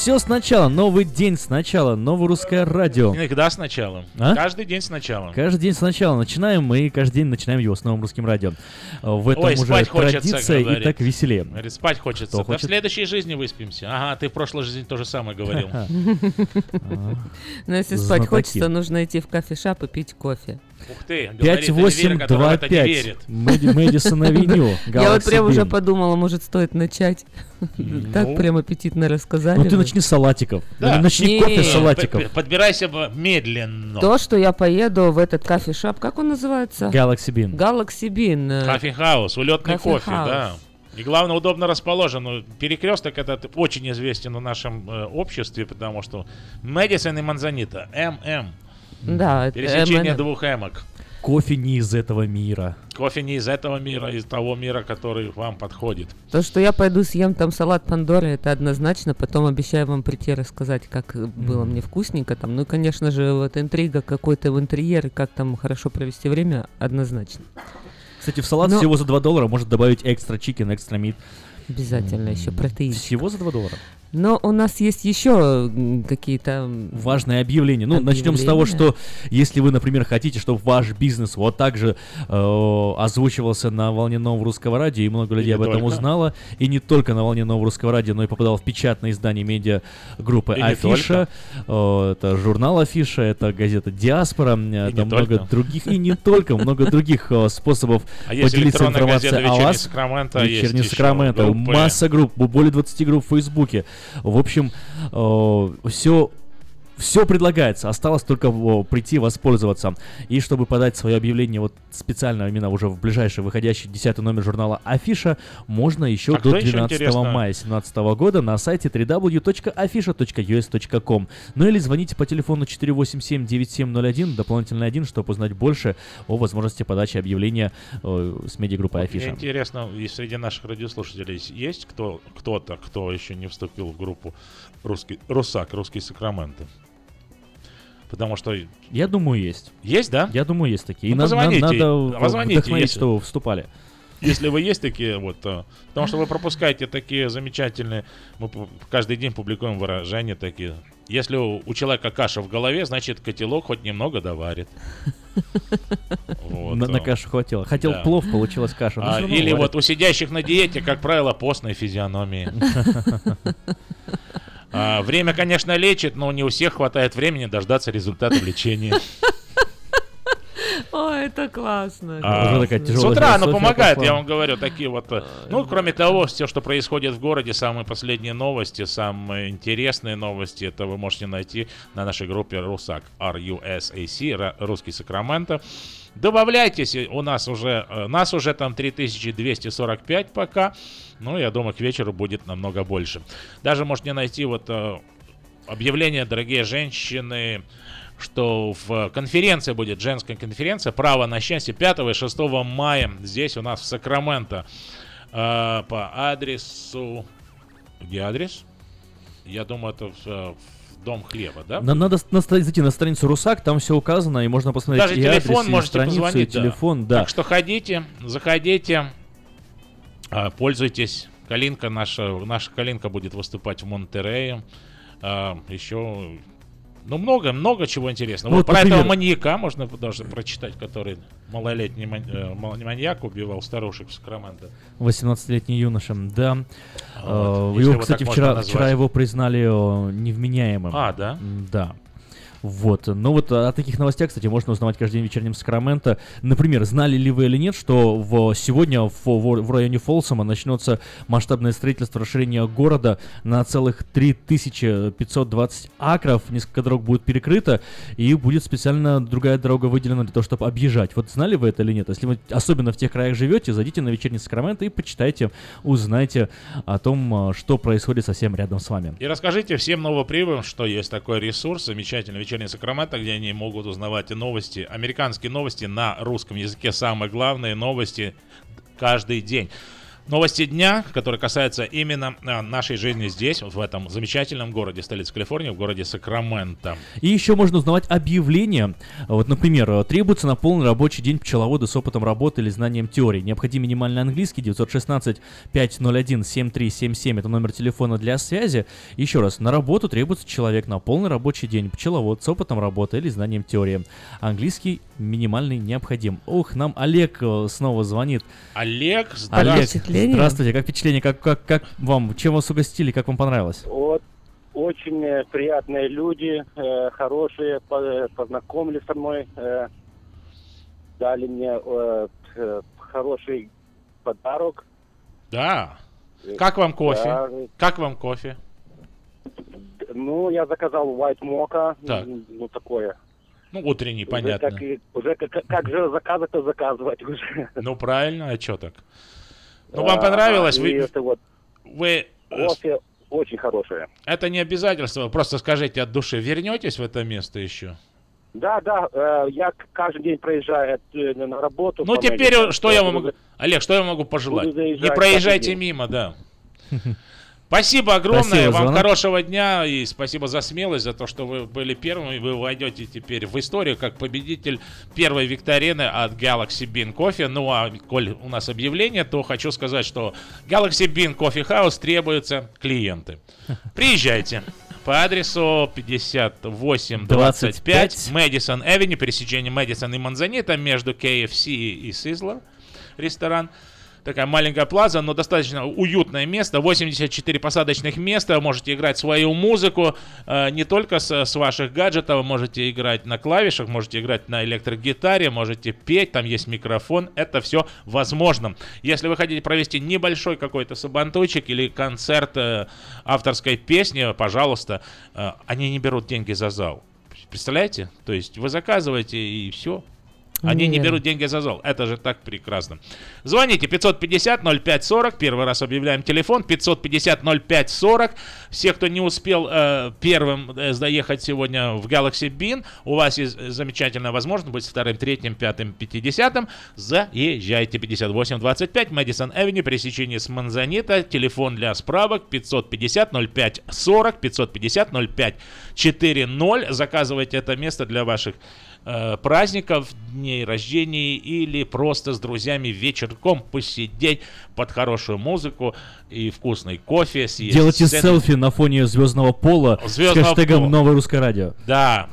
Все сначала, новый день сначала, новорусское радио. Иногда сначала. А? Каждый день сначала. Каждый день сначала начинаем, мы каждый день начинаем его с новым русским радио. В этом Ой, уже традиция хочется, и говорит. Так веселее. Говорит, спать хочется. Кто да хочет? В следующей жизни выспимся. Ага, ты в прошлой жизни то же самое говорил. Но если спать хочется, нужно идти в кофешап и пить кофе. Ух ты, пять восемь два пять Мэдисон Авеню. Я вот прям уже подумала, может, стоит начать. Так прям аппетитно рассказали. Ну ты начни с салатиков. Начни кофе с салатиков. Подбирайся медленно. То, что я поеду в этот кофешап, как он называется? Galaxy Bean. Galaxy Bean. Кофе-хаус, улетный кофе, да. И главное, удобно расположен. Перекресток этот очень известен в нашем обществе, потому что Мэдисон и Манзанита. ММ. Да, пересечение двух эмок. Кофе не из этого мира. Кофе не из этого мира, из того мира, который вам подходит. То, что я пойду съем там салат Пандоры, это однозначно. Потом обещаю вам прийти рассказать, как mm. было мне вкусненько там. Ну и, конечно же, вот интрига какой-то в интерьере, как там хорошо провести время, однозначно. Кстати, в салат Но... всего за два доллара можно добавить экстра чикен, экстра мит. Обязательно mm. еще протеин. Всего за два доллара? Но у нас есть еще какие-то важные объявления. Ну, объявления. Начнем с того, что если вы, например, хотите, чтобы ваш бизнес вот так же э, озвучивался на волне Нового Русского Радио, и много людей и об этом только. узнало, и не только на волне Нового Русского Радио, но и попадал в печатные издания медиагруппы и «Афиша», э, это журнал «Афиша», это газета «Диаспора», и там много только. других, и не только, много других способов поделиться информацией о вас. «Вечерний Сакраменто», масса групп, более двадцати групп в Фейсбуке. В общем, э, все, все предлагается, осталось только о, прийти воспользоваться. И чтобы подать свое объявление вот специально именно уже в ближайший выходящий десятый номер журнала «Афиша», можно еще а до двенадцатого мая две тысячи семнадцатого года на сайте дабл ю дабл ю дабл ю точка афиша точка ю эс точка ком. Ну или звоните по телефону четыре восемь семь девять семь ноль один, дополнительно один, чтобы узнать больше о возможности подачи объявления э, с медиагруппой «Афиша». Мне интересно, и среди наших радиослушателей есть кто, кто-то, кто еще не вступил в группу русский, «Русак», «Русские Сакраменты». Потому что... Я думаю, есть. Есть, да? Я думаю, есть такие. Ну, и позвоните, нам надо позвоните, вдохновить, если... что вступали. Если вы есть такие, вот... Потому что вы пропускаете такие замечательные... Мы каждый день публикуем выражения такие. Если у человека каша в голове, значит, котелок хоть немного доварит. Вот. На, на кашу хватило. Хотел да. плов, получилась каша. А, или варит. Вот у сидящих на диете, как правило, постной физиономии. А, время, конечно, лечит, но не у всех хватает времени дождаться результата лечения. Ой, это классно. А, с утра оно помогает, пошла. Я вам говорю, такие вот. Ну, кроме того, все, что происходит в городе, самые последние новости, самые интересные новости, это вы можете найти на нашей группе «Русак», ар ю эс эй си, «Русский Сакраменто». Добавляйтесь, у нас уже, нас уже там три тысячи двести сорок пять пока. Ну, я думаю, к вечеру будет намного больше. Даже можете найти вот объявление, дорогие женщины, что в конференции будет, женская конференция «Право на счастье» пятого и шестого мая. Здесь у нас в Сакраменто. По адресу... Где адрес? Я думаю, это в... Дом хлеба, да? Нам надо на, зайти на страницу «Русак», там все указано, и можно посмотреть. Даже и телефон адрес, можете страницу, позвонить, и телефон, да. да. Так что ходите, заходите, пользуйтесь. Калинка наша, наша Калинка будет выступать в Монтерее. Еще, ну, много, много чего интересного. Вот, вот про этого маньяка можно даже прочитать, который малолетний маньяк убивал старушек в Сакраменто. восемнадцатилетний юноша, да. Вот, его, кстати, вчера, вчера его признали невменяемым. А, да? Да. Вот. Ну вот о таких новостях, кстати, можно узнавать каждый день в «Вечернем Сакраменто». Например, знали ли вы или нет, что в, сегодня в, в, в районе Фолсома начнется масштабное строительство расширения города на целых три тысячи пятьсот двадцать акров. Несколько дорог будет перекрыто, и будет специально другая дорога выделена для того, чтобы объезжать. Вот знали вы это или нет? Если вы особенно в тех краях живете, зайдите на «Вечерний Сакраменто» и почитайте, узнайте о том, что происходит совсем рядом с вами. И расскажите всем новоприбывшим, что есть такой ресурс, замечательный «Вечерний «Вечерний Сакраменто», где они могут узнавать новости, американские новости на русском языке, самые главные новости каждый день. новости дня, которые касаются именно нашей жизни здесь, вот в этом замечательном городе, столице Калифорнии, в городе Сакраменто. И еще можно узнавать объявления. Вот, например, требуется на полный рабочий день пчеловода с опытом работы или знанием теории. Необходим минимальный английский. Девятьсот шестнадцать пять ноль один семь три семь семь — это номер телефона для связи. Еще раз, на работу требуется человек на полный рабочий день, пчеловод с опытом работы или знанием теории. Английский минимальный необходим. Ох, нам Олег снова звонит. Олег, здравствуйте. Олег, здравствуйте. Как впечатление? Как, как, как вам? Чем вас угостили? Как вам понравилось? Вот, очень приятные люди, э, хорошие, познакомились со мной, э, дали мне э, хороший подарок. Да. Как вам кофе? Да. Как вам кофе? Ну, я заказал white mocha, так. ну такое. Ну, утренний, уже понятно. Как, уже как, как же заказать-то заказывать уже. Ну, правильно, а чё так? Ну, вам а, понравилось? Вы, это вот вы... Кофе очень хорошее. Это не обязательство, просто скажите от души, вернётесь в это место ещё? Да, да, э, я каждый день проезжаю э, на работу. Ну, теперь, я, что я вам могу... Олег, что я могу пожелать? Не проезжайте мимо, да. Спасибо огромное, спасибо, вам звонок. Хорошего дня, и спасибо за смелость, за то, что вы были первыми. Вы войдете теперь в историю как победитель первой викторины от Galaxy Bean Coffee. Ну а коль у нас объявление, то хочу сказать, что Galaxy Bean Coffee House требуются клиенты. Приезжайте по адресу пятьдесят восемь двадцать пять Madison Avenue, пересечение Madison и Манзанита, между кей эф си и Sizzler ресторан. Такая маленькая плаза, но достаточно уютное место. восемьдесят четыре посадочных места. Можете играть свою музыку э, не только с, с ваших гаджетов. Можете играть на клавишах, можете играть на электрогитаре, можете петь. Там есть микрофон. Это все возможно. Если вы хотите провести небольшой какой-то сабантуйчик или концерт э, авторской песни, пожалуйста, э, они не берут деньги за зал. Представляете? То есть вы заказываете и все. Они не. не берут деньги за зал. Это же так прекрасно. Звоните пятьсот пятьдесят ноль пять сорок. Первый раз объявляем телефон. пятьсот пятьдесят ноль пять сорок. Все, кто не успел э, первым э, доехать сегодня в Galaxy Bean, у вас есть замечательная возможность быть вторым, третьим, пятым, пятидесятым. Заезжайте. пятьдесят восемь двадцать пять Madison Avenue, пересечение с Манзанита. Телефон для справок пятьсот пятьдесят ноль пять сорок, пятьсот пятьдесят ноль пять сорок. Заказывайте это место для ваших праздников, дней рождения или просто с друзьями вечерком посидеть под хорошую музыку и вкусный кофе. Делайте сцен... селфи на фоне звездного пола звездного с хэштегом пола. «Новое русское радио». Да.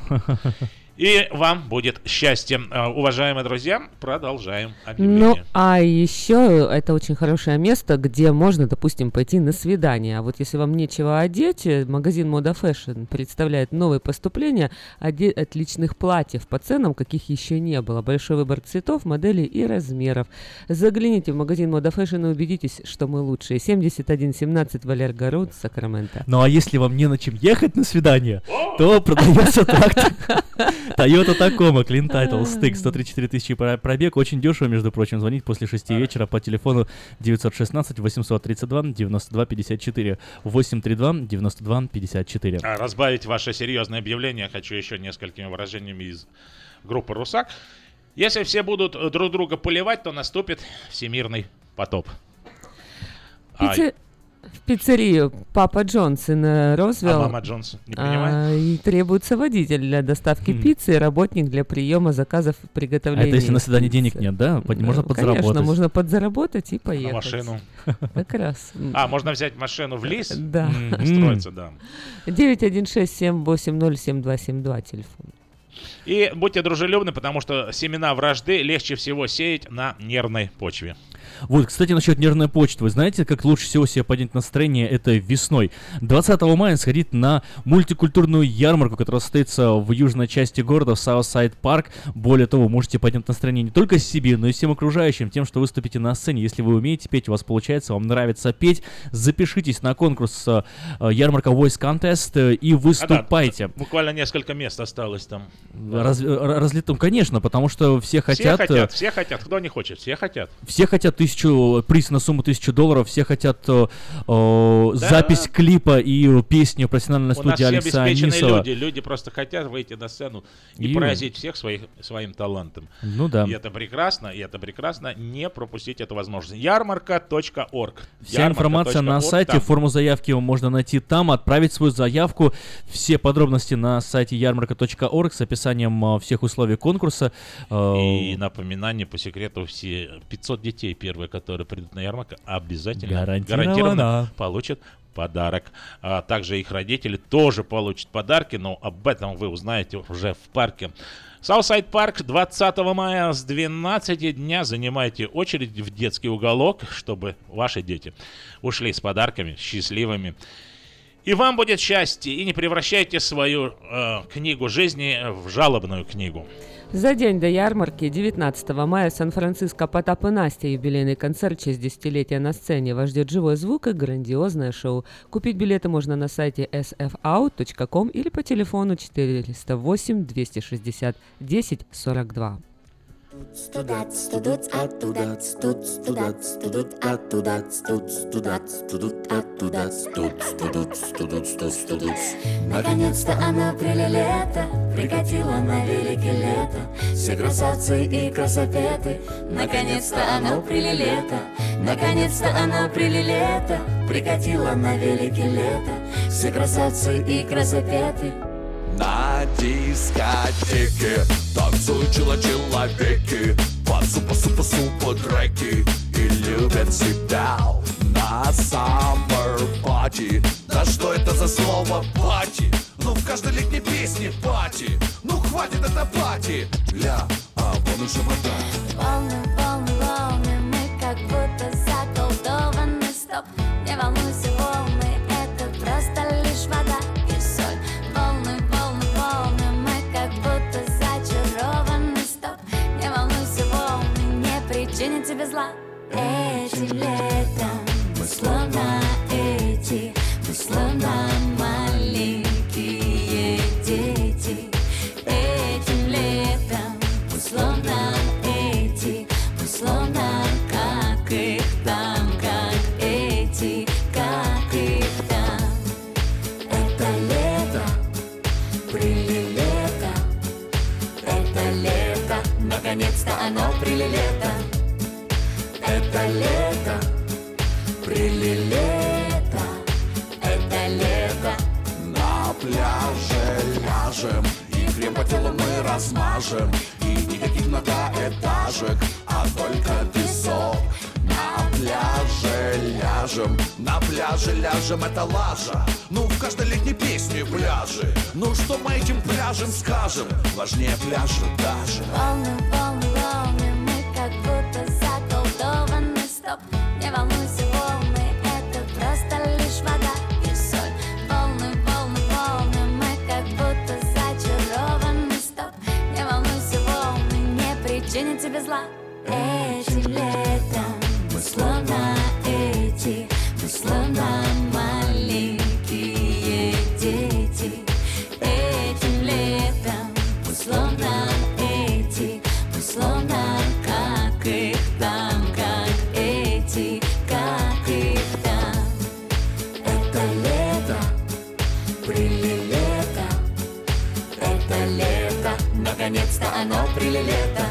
И вам будет счастье. Уважаемые друзья, продолжаем объявление. Ну, а еще это очень хорошее место, где можно, допустим, пойти на свидание. А вот если вам нечего одеть, магазин Мода Фэшн представляет новые поступления оде- отличных платьев по ценам, каких еще не было. Большой выбор цветов, моделей и размеров. Загляните в магазин Мода Фэшн и убедитесь, что мы лучшие. семьдесят один семнадцать Валер Город, Сакраменто. Ну, а если вам не на чем ехать на свидание, то продается тракт. Тойота Такома, Clean Title, Stick, сто тридцать четыре тысячи пробег, очень дешево, между прочим, звонить после шести вечера по телефону девятьсот шестнадцать восемьсот тридцать два девяносто два пятьдесят четыре, восемь тридцать два девяносто два пятьдесят четыре. А разбавить ваше серьезное объявление хочу еще несколькими выражениями из группы «Русак». Если все будут друг друга поливать, то наступит всемирный потоп. Пяти... В пиццерию «Папа Джонс» на Розвилл, а мама Джонс, не понимаю, а, требуется водитель для доставки mm. пиццы и работник для приема заказов приготовления. А это если на свидание денег нет, да? Можно ну, подзаработать. Конечно, можно подзаработать и поехать. А машину? Как раз. А, можно взять машину в лис? Да. Устроиться, да. девять один шесть семь восемь ноль семь два семь два телефон. И будьте дружелюбны, потому что семена вражды легче всего сеять на нервной почве. Вот, кстати, насчет нервной почты. Вы знаете, как лучше всего себе поднять настроение? Это весной. двадцатого мая сходить на мультикультурную ярмарку, которая состоится в южной части города, в Саутсайд Парк. Более того, можете поднять настроение не только себе, но и всем окружающим, тем, что выступите на сцене. Если вы умеете петь, у вас получается, вам нравится петь, запишитесь на конкурс ярмарка Voice Contest и выступайте. А, да, буквально несколько мест осталось там. Раз, разлетом, конечно, потому что все хотят... Все хотят, все хотят, кто не хочет, все хотят. Все хотят тысячу, приз на сумму тысячу долларов, все хотят э, да. запись клипа и песню профессиональной студии Алексея Анисова. У нас все обеспеченные люди, люди просто хотят выйти на сцену и, и... поразить всех своих, своим талантом. Ну да. И это прекрасно, и это прекрасно, не пропустить эту возможность. ярмарка точка орг. Вся ярмарка. информация на сайте, там. Форму заявки можно найти там, отправить свою заявку. Все подробности на сайте ярмарка точка орг с описанием всех условий конкурса. И напоминание по секрету: все пятьсот детей первые, которые придут на ярмарку, обязательно гарантированно, гарантированно получат подарок. А также их родители тоже получат подарки, но об этом вы узнаете уже в парке. Southside Park двадцатого мая с двенадцати дня занимайте очередь в детский уголок, чтобы ваши дети ушли с подарками счастливыми. И вам будет счастье, и не превращайте свою э, книгу жизни в жалобную книгу. За день до ярмарки, девятнадцатого мая, в Сан-Франциско Потап и Настя. Юбилейный концерт в честь десятилетия на сцене. Вас ждет живой звук и грандиозное шоу. Купить билеты можно на сайте эс эф аут точка ком или по телефону четыреста восемь двести шестьдесят десять сорок два. Наконец-то она прилета, прикатила на велике лето. Все красавцы и красопеты. Наконец-то она прилета, наконец-то она прилета, прикатила на велике лето. Все красавцы и красопеты. На дискотеке танцуют чело-человеки, под супа-супа-супа треки и любят себя. На summer party, да что это за слово пати? Ну в каждой летней песне пати, ну хватит это пати. Ля, а вон уже вода. Волны, волны, волны, мы как будто заколдованы. Стоп, не волнуйся, волны, это просто лишь вода и соль. Волны, волны, волны, мы как будто зачарованы. Стоп, не волнуйся, волны, не причинят тебе зла. Этим летом мы словно эти, мы словно маленькие дети. Этим летом мы словно эти, мы словно как их там, как эти, как их там. Это лето, прилето, это лето, наконец-то оно прилето. Это лето, прилето, это лето. На пляже ляжем, и крем по телу мы размажем, и никаких многоэтажек, а только песок. На пляже ляжем, на пляже ляжем, это лажа. Ну в каждой летней песне пляжи. Ну что мы этим пляжем скажем? Важнее пляжа даже. Волны, волны, волны, мы как будто заколдованы. Стоп, не волнуйся, волны, это просто лишь вода и соль. Волны, волны, волны, мы как будто зачарованы. Стоп, не волнуйся, волны, не причинят тебе зла. Этим летом мы словно эти, мы словно маленькие дети. Этим летом мы словно эти, мы словно как их там, как эти, как их там. Это лето, прилето, это лето, наконец-то оно прилето.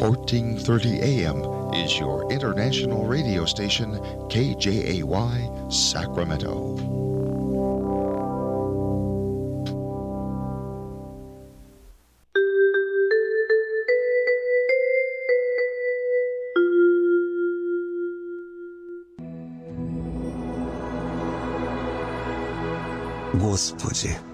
fourteen thirty a.m. is your international radio station K J A Y Sacramento. Господи,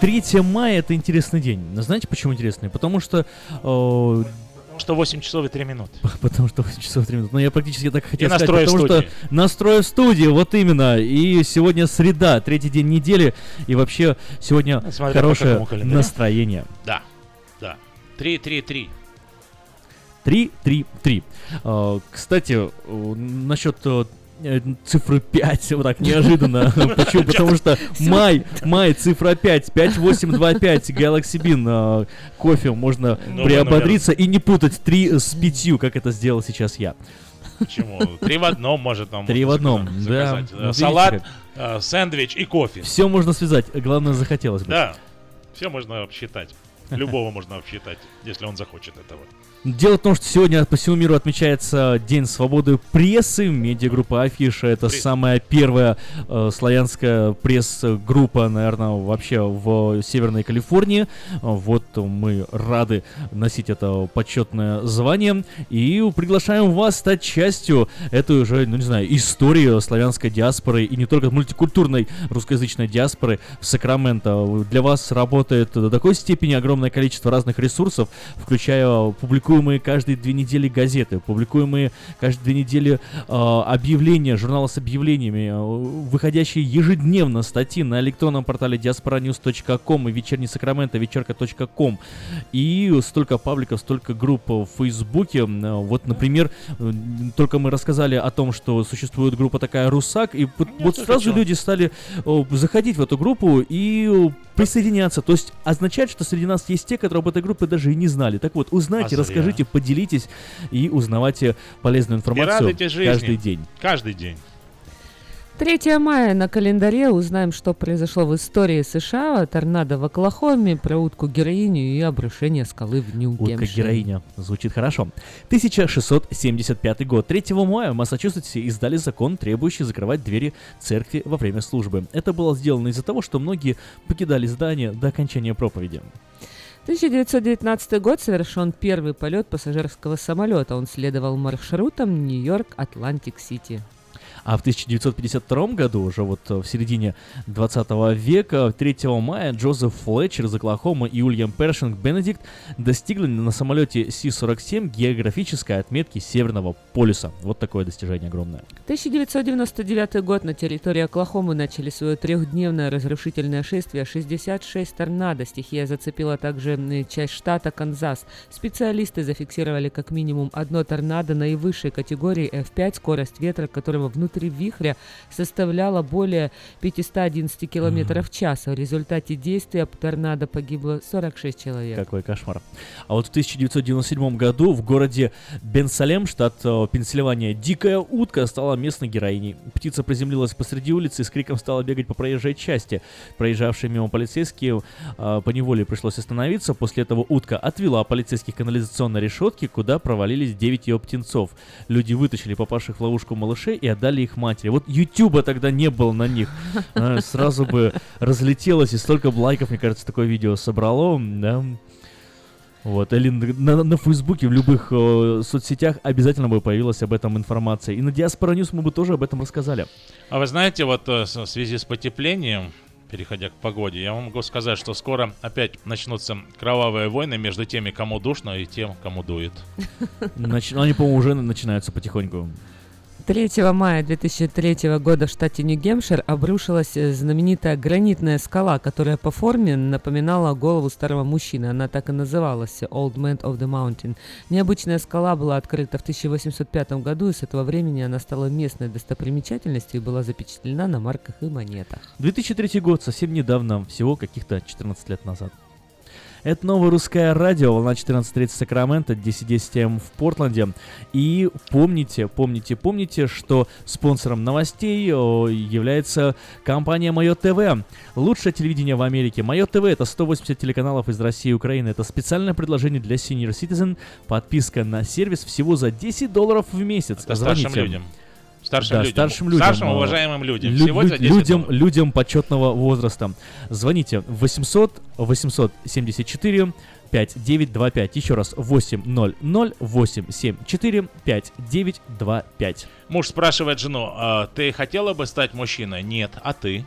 третьего мая — это интересный день. Но знаете, почему интересный? Потому что... Э- что восемь часов и три минуты. Потому что восемь часов и три минуты. Но я практически так хотел и сказать. Настрой потому в студии. Что настрой в студии, вот именно. И сегодня среда, третий день недели. И вообще сегодня смотря хорошее настроение. Да, да. три три три. три три три. Э- кстати, э- насчет... Э- цифры пять, вот так неожиданно. Почему? Потому что май, май, цифра пять, пять восемь два пять, Galaxy Bean, кофе, можно приободриться и не путать три с пятью, как это сделал сейчас я. Почему? Три в одном может нам. Три в одном, да. Салат, сэндвич и кофе. Все можно связать, главное захотелось бы. Да, все можно обсчитать. Любого можно обсчитать, если он захочет этого. Дело в том, что сегодня по всему миру отмечается День свободы прессы. Медиагруппа Афиша — это При... самая первая э, славянская пресс-группа, наверное, вообще в Северной Калифорнии. Вот мы рады носить это почетное звание и приглашаем вас стать частью этой уже, ну не знаю, истории славянской диаспоры и не только мультикультурной русскоязычной диаспоры в Сакраменто. Для вас работает до такой степени огромное количество разных ресурсов, включая публикуемые каждые две недели газеты, публикуемые каждые две недели э, объявления, журналы с объявлениями, э, выходящие ежедневно статьи на электронном портале diaspora news точка ком и вечерний Сакраменто, вечерка точка ком. И столько пабликов, столько групп в Фейсбуке. Вот, например, только мы рассказали о том, что существует группа такая «Русак», и вот, вот сразу хочу. Люди стали э, заходить в эту группу и присоединяться. То есть означает, что среди нас есть те, которые об этой группе даже и не знали. Так вот, узнайте, а расскажите, поделитесь и узнавайте полезную информацию каждый день. Каждый день. третьего мая на календаре узнаем, что произошло в истории США: торнадо в Оклахоме, про утку-героиню и обрушение скалы в Нью-Гэмпшире. Утка-героиня. Звучит хорошо. тысяча шестьсот семьдесят пятый год. третьего мая в Массачусетсе издали закон, требующий закрывать двери церкви во время службы. Это было сделано из-за того, что многие покидали здание до окончания проповеди. тысяча девятьсот девятнадцатый год. Совершен первый полет пассажирского самолета. Он следовал маршрутам Нью-Йорк-Атлантик-Сити. А в тысяча девятьсот пятьдесят втором году, уже вот в середине двадцатого века, третьего мая Джозеф Флетчер из Оклахомы и Уильям Першинг Бенедикт достигли на самолете Си сорок семь географической отметки Северного полюса. Вот такое достижение огромное. тысяча девятьсот девяносто девятый год. На территории Оклахомы начали свое трехдневное разрушительное шествие. шестьдесят шесть торнадо. Стихия зацепила также часть штата Канзас. Специалисты зафиксировали как минимум одно торнадо наивысшей категории эф пять, скорость ветра которого внутри Внутри вихря составляла более пятьсот одиннадцать километров в час. В результате действия торнадо погибло сорок шесть человек. Какой кошмар. А вот в тысяча девятьсот девяносто седьмом году в городе Бен-Салем, штат Пенсильвания, дикая утка стала местной героиней. Птица приземлилась посреди улицы и с криком стала бегать по проезжей части. Проезжавшие мимо полицейские э, поневоле пришлось остановиться. После этого утка отвела полицейских к канализационной решетке, куда провалились девять ее птенцов. Люди вытащили попавших в ловушку малышей и отдали их матери. Вот Ютуба тогда не было на них. Сразу бы разлетелось, и столько лайков, мне кажется, такое видео собрало, да. Вот, или на, на Фейсбуке, в любых э, соцсетях обязательно бы появилась об этом информация. И на Diaspora News мы бы тоже об этом рассказали. А вы знаете, вот в связи с потеплением, переходя к погоде, я вам могу сказать, что скоро опять начнутся кровавые войны между теми, кому душно, и тем, кому дует. Нач... Они, по-моему, уже начинаются потихоньку. третьего мая две тысячи третьего года в штате Нью-Гэмпшир обрушилась знаменитая гранитная скала, которая по форме напоминала голову старого мужчины. Она так и называлась – Old Man of the Mountain. Необычная скала была открыта в тысяча восемьсот пятом году, и с этого времени она стала местной достопримечательностью и была запечатлена на марках и монетах. две тысячи третий год, совсем недавно, всего каких-то четырнадцать лет назад. Это новое русское радио, волна четырнадцать тридцать Сакраменто, десять десять в Портленде. И помните, помните, помните, что спонсором новостей является компания Мое ТВ. Лучшее телевидение в Америке. Мое ТВ — это сто восемьдесят телеканалов из России и Украины. Это специальное предложение для Senior Citizen. Подписка на сервис всего за десять долларов в месяц. Это Звоните. Старшим людям. Старшим, да, людям. старшим людям, старшим уважаемым людям, Лю- всего за людям, людям почетного возраста. Звоните восемьсот восемьсот семьдесят четыре пятьдесят девять двадцать пять, еще раз восемь ноль ноль восемь семь четыре пять девять два пять. Муж спрашивает жену: а ты хотела бы стать мужчиной? Нет, а ты?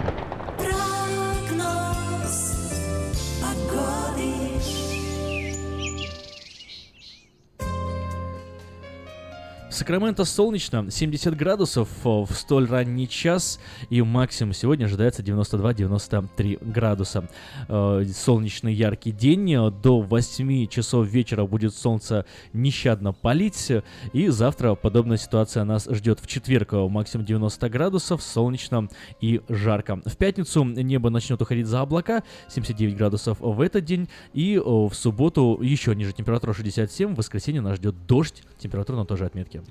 Сакраменто солнечно, семьдесят градусов в столь ранний час, и максимум сегодня ожидается девяносто два девяносто три градуса. Солнечный яркий день, до восьми часов вечера будет солнце нещадно палить, и завтра подобная ситуация нас ждет. В четверг максимум девяносто градусов, солнечно и жарко. В пятницу небо начнет уходить за облака, семьдесят девять градусов в этот день, и в субботу еще ниже температура шестьдесят семь, в воскресенье нас ждет дождь, температура на той же отметке.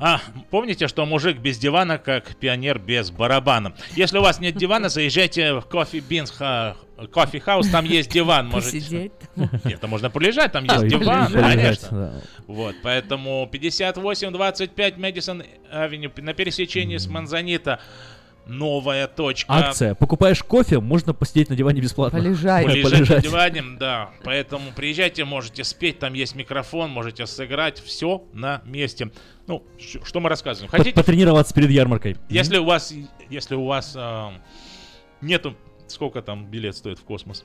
А, помните, что мужик без дивана, как пионер без барабана. Если у вас нет дивана, заезжайте в Coffee Beans Coffee House, там есть диван. Посидеть? Можете... Нет, там можно полежать, там есть диван, конечно. Вот, поэтому пятьдесят восемь двадцать пять Madison Avenue на пересечении с Манзанита. Новая точка. Акция. Покупаешь кофе, можно посидеть на диване бесплатно. Полежать. Полежать, Полежать. на диване, да. Поэтому приезжайте, можете спеть, там есть микрофон, можете сыграть. Все на месте. Ну, что мы рассказываем? Хотите потренироваться перед ярмаркой? Если mm-hmm. у вас, если у вас э, нету... Сколько там билет стоит в космос?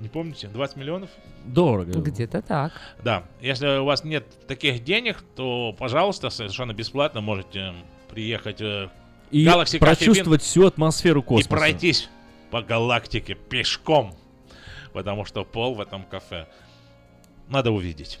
Не помните? двадцать миллионов? Дорого. Где-то так. Да. Если у вас нет таких денег, то, пожалуйста, совершенно бесплатно можете приехать... Э, И Galaxy прочувствовать Bean, всю атмосферу космоса. И пройтись по галактике пешком. Потому что пол в этом кафе надо увидеть.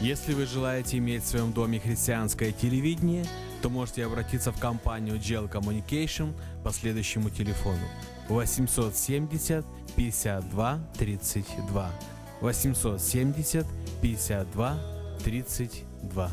Если вы желаете иметь в своем доме христианское телевидение, то можете обратиться в компанию Gel Communication по следующему телефону восемьсот семьдесят пятьдесят два тридцать два. восемьсот семьдесят пятьдесят два тридцать два.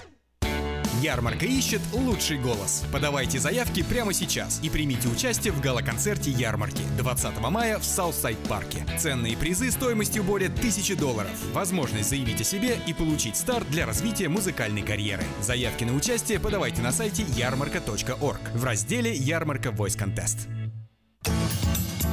Ярмарка ищет лучший голос. Подавайте заявки прямо сейчас и примите участие в гала-концерте ярмарки двадцатого мая в Саутсайд-парке. Ценные призы стоимостью более тысячи долларов. Возможность заявить о себе и получить старт для развития музыкальной карьеры. Заявки на участие подавайте на сайте ярмарка точка орг в разделе «Ярмарка Voice Contest».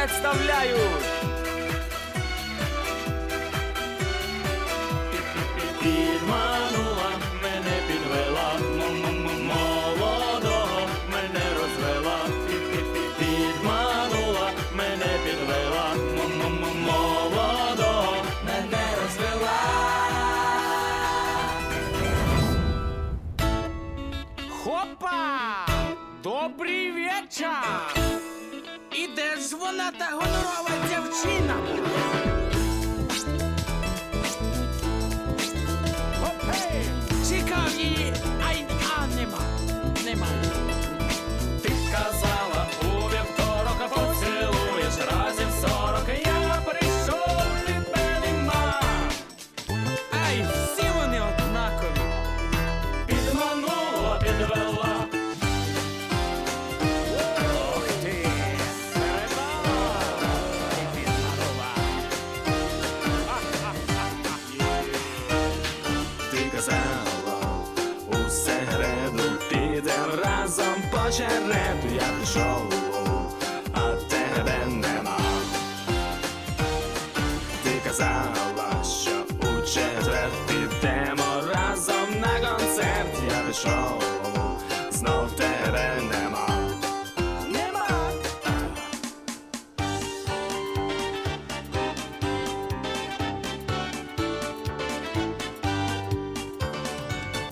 Представляю! Підманула, мене підвела, молодого мене розвела. Підманула, мене підвела, молодого мене розвела. Хопа! Добрий вечір! І де ж вона, та гонорова дівчина? Чекаю чернету я пришел от Теренема. Ты казала, що у четвер підемо разом на концерт. Я прийшов знов Теренема.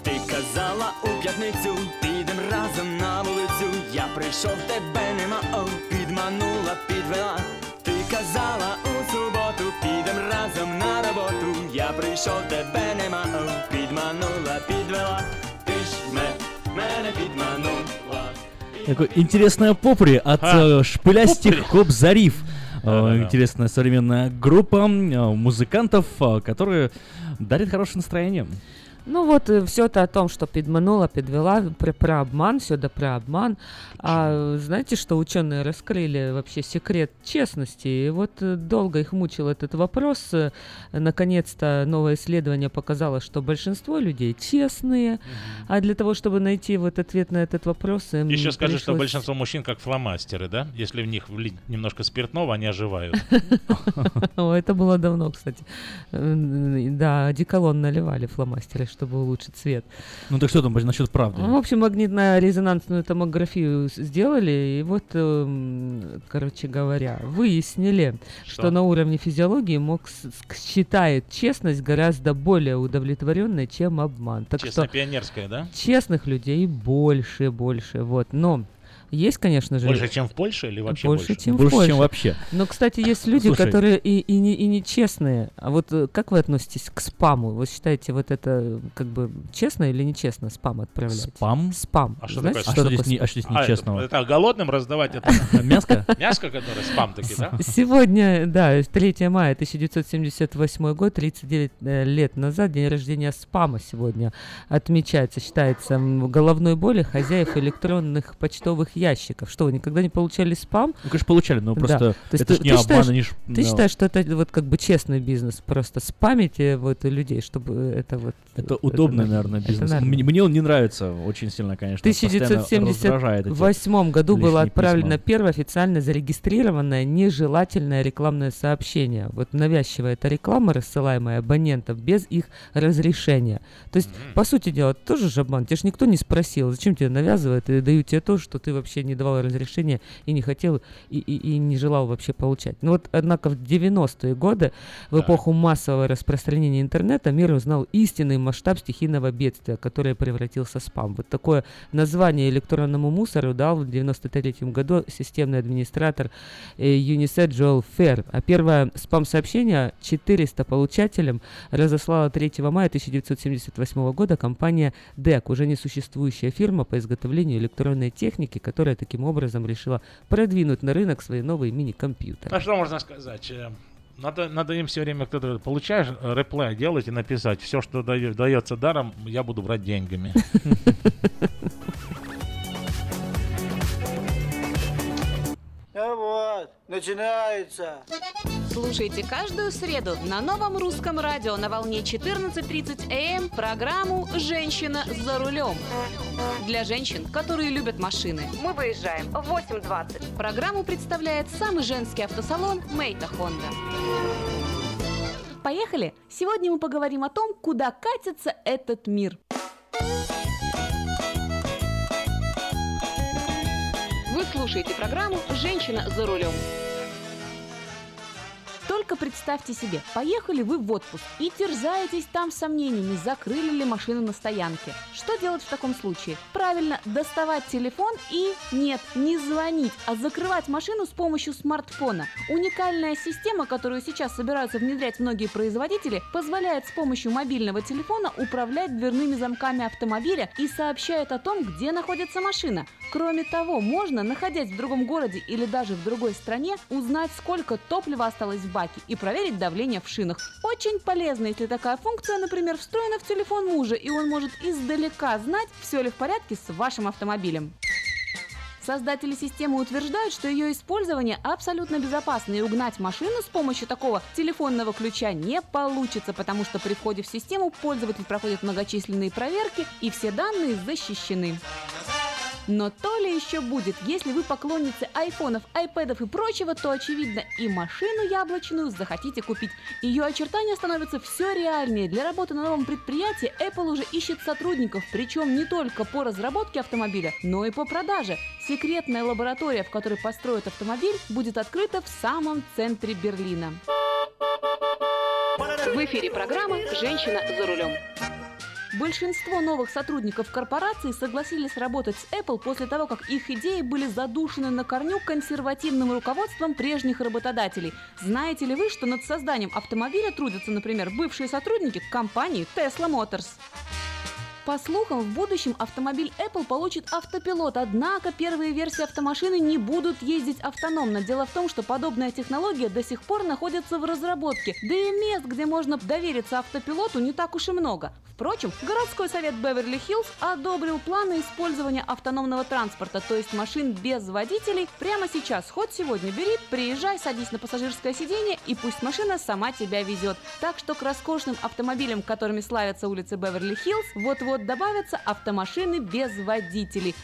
Ти казала у п'ятницю підем разом на вулицю. Я прийшов, тебе нема, о, підманула, підвела. Ти казала у суботу підем разом на роботу. Я прийшов, тебе нема, о, підманула, підвела. Ти ж ме, мене підманула. Такое интересное попри от а, шпылястих хоп-зариф. Да, интересная да. современная группа музыкантов, которые дарят хорошее настроение. Ну вот, все это о том, что подманула, подвела, про, про обман, все да про обман. А знаете, что ученые раскрыли вообще секрет честности? И вот долго их мучил этот вопрос. Наконец-то новое исследование показало, что большинство людей честные. Mm-hmm. А для того, чтобы найти вот ответ на этот вопрос, им еще скажу, пришлось... что большинство мужчин как фломастеры, да? Если в них влить немножко спиртного, они оживают. Это было давно, кстати. Да, одеколон наливали фломастеры, чтобы улучшить цвет. Ну так что там насчет правды? Ну, в общем, магнитно-резонансную томографию сделали, и вот, короче говоря, выяснили, что, что на уровне физиологии мозг считает честность гораздо более удовлетворенной, чем обман. Так честно, что пионерская, да? Честных людей больше, больше, вот, но... Есть, конечно же. Больше, чем в Польше или вообще больше? Больше, чем, больше, в Польше. чем вообще. Но, кстати, есть люди, Слушай. которые и, и, не, и нечестные. А вот как вы относитесь к спаму? Вы считаете, вот это как бы честно или нечестно спам отправлять? Спам? Спам. А что, Знаете, такое? что, а что такое? Не, а что здесь нечестного? А, это, это голодным раздавать? Это... Мяско? Мяско, которое спам таки, да? Сегодня, да, третьего мая тысяча девятьсот семьдесят восьмой год, тридцать девять лет назад, день рождения спама сегодня отмечается, считается, головной боли хозяев электронных почтовых ящиков. Ящиков. Что, вы никогда не получали спам? Ну, конечно, получали, но да. просто то это ты, ж не ты обман, считаешь, ж, Ты да. считаешь, что это вот как бы честный бизнес, просто спамить вот людей, чтобы это вот... Это удобный, это, наверное, бизнес. Это, наверное. Мне, мне он не нравится очень сильно, конечно. В тысяча девятьсот семьдесят восьмом году было отправлено письма. Первое официально зарегистрированное нежелательное рекламное сообщение. Вот навязчивая эта реклама, рассылаемая абонентам без их разрешения. То есть, mm-hmm. по сути дела, тоже же обман. Тебя же никто не спросил, зачем тебе навязывают и дают тебе то, что ты вообще не давал разрешения и не хотел и, и, и не желал вообще получать. Но вот, однако, в девяностые годы, в да. эпоху массового распространения интернета, мир узнал истинный масштаб стихийного бедствия, которое превратился в спам. Вот такое название электронному мусору дал в девяносто третьем году системный администратор Юнисет Джоэл Фер. А первое спам-сообщение четыреста получателям разослала третьего мая тысяча девятьсот семьдесят восьмого года компания ДЭК, уже несуществующая фирма по изготовлению электронной техники, которая которая таким образом решила продвинуть на рынок свои новые мини-компьютеры. А что можно сказать? Надо, надо им все время, когда получаешь реплей, делать и написать: все, что дается даром, я буду брать деньгами. Ну вот, начинается. Слушайте каждую среду на Новом Русском радио на волне четырнадцать тридцать эй эм программу «Женщина за рулем». Для женщин, которые любят машины. Мы выезжаем в восемь двадцать. Программу представляет самый женский автосалон «Мейта Хонда». Поехали! Сегодня мы поговорим о том, куда катится этот мир. Вы слушаете программу «Женщина за рулем». Только представьте себе, поехали вы в отпуск и терзаетесь там сомнениями, закрыли ли машину на стоянке. Что делать в таком случае? Правильно, доставать телефон и нет, не звонить, а закрывать машину с помощью смартфона. Уникальная система, которую сейчас собираются внедрять многие производители, позволяет с помощью мобильного телефона управлять дверными замками автомобиля и сообщает о том, где находится машина. Кроме того, можно, находясь в другом городе или даже в другой стране, узнать, сколько топлива осталось в баке и проверить давление в шинах. Очень полезно, если такая функция, например, встроена в телефон мужа, и он может издалека знать, все ли в порядке с вашим автомобилем. Создатели системы утверждают, что ее использование абсолютно безопасно, и угнать машину с помощью такого телефонного ключа не получится, потому что при входе в систему пользователь проходит многочисленные проверки, и все данные защищены. Но то ли еще будет, если вы поклонницы айфонов, айпэдов и прочего, то, очевидно, и машину яблочную захотите купить. Ее очертания становятся все реальнее. Для работы на новом предприятии Apple уже ищет сотрудников, причем не только по разработке автомобиля, но и по продаже. Секретная лаборатория, в которой построят автомобиль, будет открыта в самом центре Берлина. В эфире программа «Женщина за рулем». Большинство новых сотрудников корпорации согласились работать с Apple после того, как их идеи были задушены на корню консервативным руководством прежних работодателей. Знаете ли вы, что над созданием автомобиля трудятся, например, бывшие сотрудники компании Tesla Motors? По слухам, в будущем автомобиль Apple получит автопилот, однако первые версии автомашины не будут ездить автономно. Дело в том, что подобная технология до сих пор находится в разработке, да и мест, где можно довериться автопилоту, не так уж и много. Впрочем, городской совет Беверли-Хиллз одобрил планы использования автономного транспорта, то есть машин без водителей. Прямо сейчас, хоть сегодня бери, приезжай, садись на пассажирское сиденье и пусть машина сама тебя везет. Так что к роскошным автомобилям, которыми славятся улицы Беверли-Хиллз, вот-вот Вот добавятся автомашины без водителей.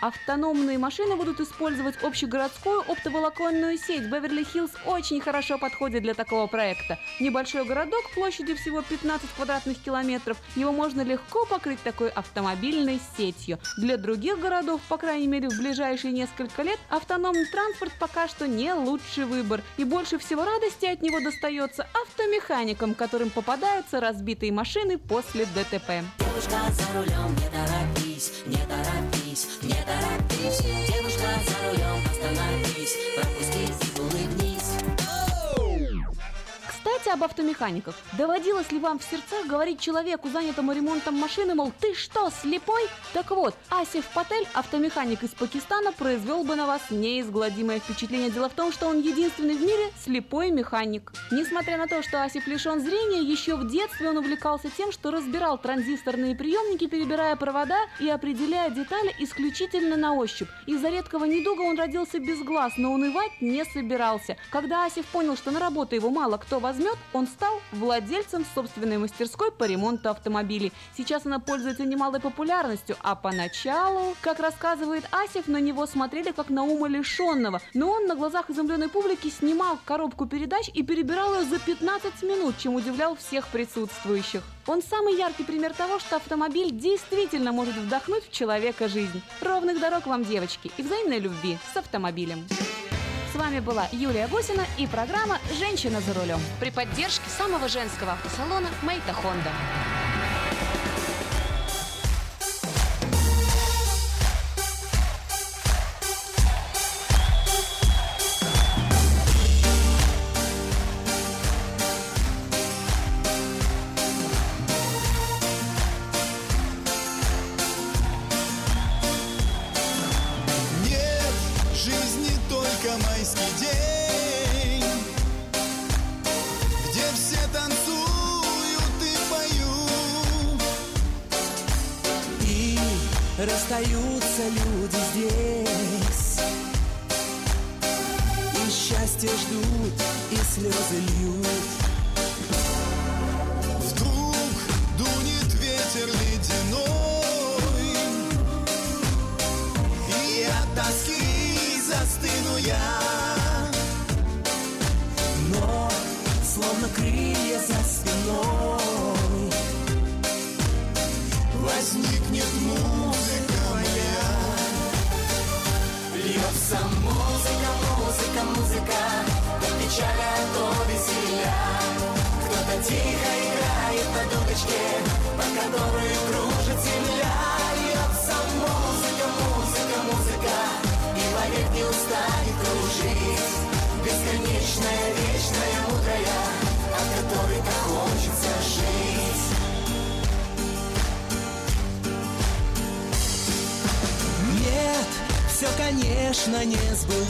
Автономные машины будут использовать общегородскую оптоволоконную сеть. Беверли-Хиллз очень хорошо подходит для такого проекта. Небольшой городок площадью всего пятнадцать квадратных километров. Его можно легко покрыть такой автомобильной сетью. Для других городов, по крайней мере в ближайшие несколько лет, автономный транспорт пока что не лучший выбор. И больше всего радости от него достается автомеханикам, которым попадаются разбитые машины после ДТП. Девушка за рулем, не торопись, не торопись, не торопись. Девушка за рулем, остановись, пропустись, улыбнись. Кстати, об автомеханиках. Доводилось ли вам в сердцах говорить человеку, занятому ремонтом машины, мол, ты что, слепой? Так вот, Асиф Патель, автомеханик из Пакистана, произвел бы на вас неизгладимое впечатление. Дело в том, что он единственный в мире слепой механик. Несмотря на то, что Асиф лишен зрения, еще в детстве он увлекался тем, что разбирал транзисторные приемники, перебирая провода и определяя детали исключительно на ощупь. Из-за редкого недуга он родился без глаз, но унывать не собирался. Когда Асиф понял, что на работу его мало кто возьмет, он стал владельцем собственной мастерской по ремонту автомобилей. Сейчас она пользуется немалой популярностью, а поначалу, как рассказывает Асиф, на него смотрели как на умалишенного, но он на глазах изумленной публики снимал коробку передач и перебирал ее за пятнадцать минут, чем удивлял всех присутствующих. Он самый яркий пример того, что автомобиль действительно может вдохнуть в человека жизнь. Ровных дорог вам, девочки, и взаимной любви с автомобилем. С вами была Юлия Гусина и программа «Женщина за рулем» при поддержке самого женского автосалона «Мейта Хонда». Расстаются люди здесь, и счастье ждут, и слезы льют. Вдруг дунет ветер ледяной, и от тоски застыну я. Но, словно крылья за спиной, возникнет музыка моя. Льется музыка, музыка, музыка, то печаль, то веселья. Кто-то тихо играет на дудочке, под которой кружит земля. Льется музыка, музыка, музыка, и вовек не устанет кружить. Бесконечная, вечная, мудрая, от которой так хочется жить. Нет, все, конечно, не сбылось.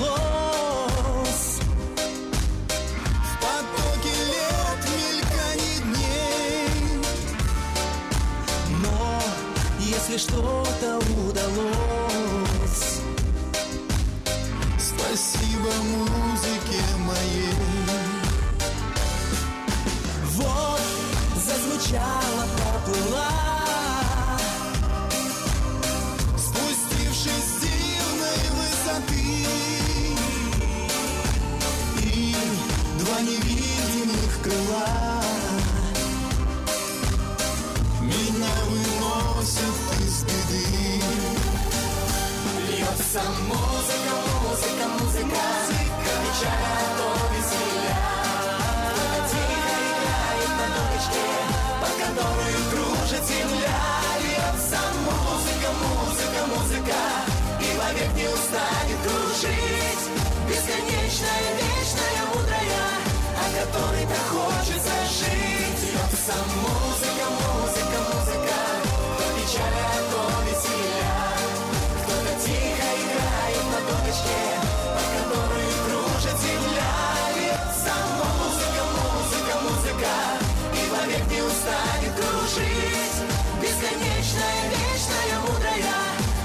В потоке лет, мельканий дней. Но если что-то удалось, спасибо музыке моей. Вот зазвучала, поплыла. Спусти на невидимых крылах меня выносят из беды. Льется музыка, музыка, музыка, вечера до веселья. Кто-то тихо играет на дудочке, по которой кружит земля. Льется музыка, музыка, музыка, и вовек не устанет кружить. Бесконечная, вечная, мудрая, о которой так хочется жить. Льется музыка, музыка, музыка, то печаль, то веселья. Кто-то тихо играет на дудочке, по которой кружит земля. Льется музыка, музыка, музыка, и вовек не устанет кружить. Бесконечная, вечная, мудрая,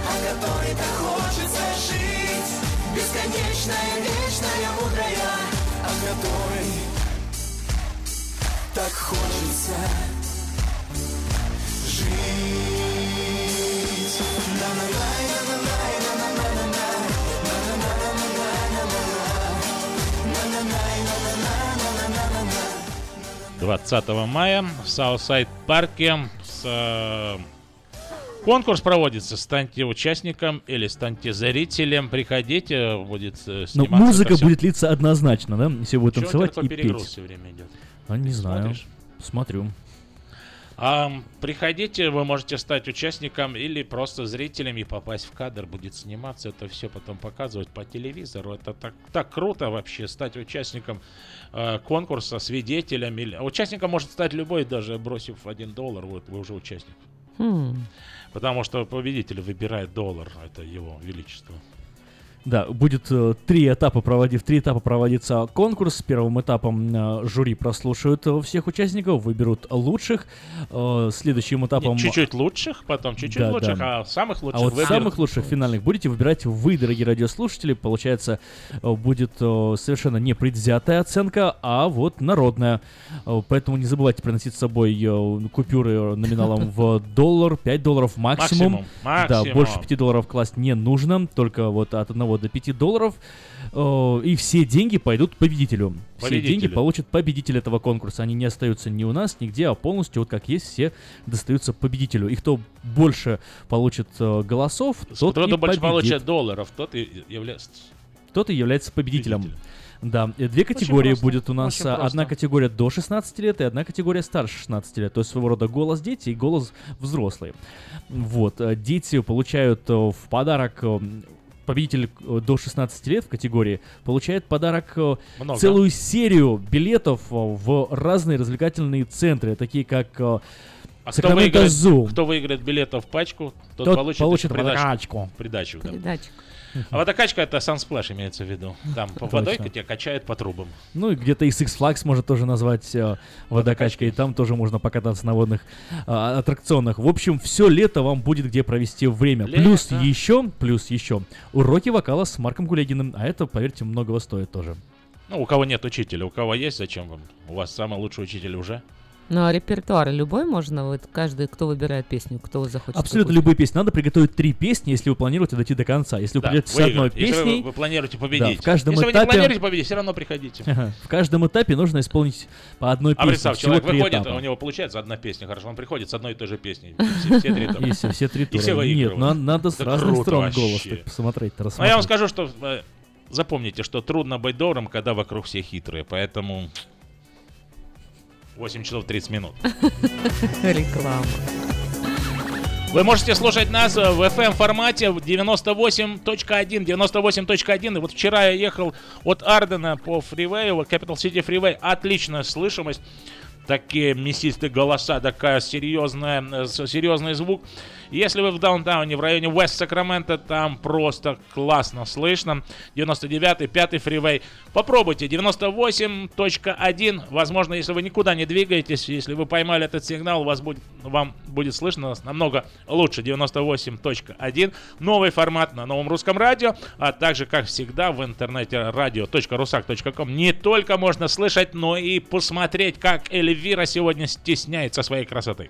о которой так хочется жить. Бесконечная, вечная, мудрая, о которой так хочется жить. двадцатого мая в Саутсайд-парке с... конкурс проводится. Станьте участником или станьте зрителем. Приходите, будет сниматься. Но музыка будет литься однозначно, да? Все будут чего танцевать и перегруз петь. Все время идет? А, не Ты знаю. Смотришь? Смотрю. А, приходите, вы можете стать участником или просто зрителем и попасть в кадр. Будет сниматься, это все потом показывать по телевизору. Это так, так круто вообще стать участником э, конкурса, свидетелем. Или... Участником может стать любой, даже бросив один доллар. Вот вы уже участник. Hmm. Потому что победитель выбирает доллар, это его величество. Да, будет э, три этапа проводив, три этапа проводится конкурс. С первым этапом э, жюри прослушают всех участников, выберут лучших. Э, следующим этапом... Нет, чуть-чуть лучших, потом чуть-чуть да, лучших, да. а самых лучших А вот выберут. Самых лучших финальных будете выбирать вы, дорогие радиослушатели. Получается, э, будет э, совершенно непредвзятая оценка, а вот народная. Э, поэтому не забывайте приносить с собой э, купюры номиналом в доллар, пять долларов максимум. Да, больше пяти долларов класть не нужно, только вот от одного до пяти долларов, э, и все деньги пойдут победителю. Победители. Все деньги получит победитель этого конкурса. Они не остаются ни у нас, нигде, а полностью, вот как есть, все достаются победителю. И кто больше получит э, голосов, тот кто-то и победит. Кто больше получит долларов, тот и является... Тот и является победителем. Победитель. Да, две категории будет у нас. Одна категория до шестнадцати лет и одна категория старше шестнадцати лет. То есть своего рода голос дети и голос взрослые. Вот, дети получают в подарок... Победитель до шестнадцати лет в категории получает подарок Много. целую серию билетов в разные развлекательные центры, такие как а Сакраменто Зу. Кто выиграет билетов в пачку, тот, тот получит, получит придачку. Придачу, да. Придачку. А водокачка — это Sunsplash имеется в виду. Там по водой тебя качают по трубам. Ну и где-то и Six Flags может тоже назвать э, водокачкой. И там тоже можно покататься на водных э, аттракционах. В общем, все лето вам будет где провести время. Лето. Плюс еще, плюс еще уроки вокала с Марком Гулягиным. А это, поверьте, многого стоит тоже. Ну, у кого нет учителя, у кого есть, зачем вам? У вас самый лучший учитель уже. Ну, а репертуар любой можно? Вот каждый, кто выбирает песню, кто захочет. Абсолютно любые песни. Надо приготовить три песни, если вы планируете дойти до конца. Если вы да, придете с одной песней... Если вы, вы планируете победить. Да, в каждом если этапе... вы не планируете победить, все равно приходите. Ага. В каждом этапе нужно исполнить по одной песне. А представь, человек выходит, этапа. У него получается одна песня, хорошо, он приходит с одной и той же песней. Все, все три тура. И все, все три тура. И все выигрывают. Нет, ну, надо с разных сторон голос посмотреть. Ну, я вам скажу, что... Запомните, что трудно быть добрым, когда вокруг все хитрые, поэтому... восемь часов тридцать минут. Реклама. Вы можете слушать нас в эф эм формате в девяносто восемь точка один. И вот вчера я ехал от Ардена по фривею, Capital City Freeway. Отличная слышимость. Такие мясистые голоса, такая серьезная, серьезный звук. Если вы в даунтауне, в районе West Sacramento, там просто классно слышно. девяносто девятый, пятый фривей. Попробуйте, девяносто восемь точка один. Возможно, если вы никуда не двигаетесь, если вы поймали этот сигнал, у вас будет, вам будет слышно намного лучше. девяносто восемь точка один. Новый формат на Новом Русском Радио, а также, как всегда, в интернете радио точка русак точка ком. Не только можно слышать, но и посмотреть, как Эльвира Вера сегодня стесняется своей красоты.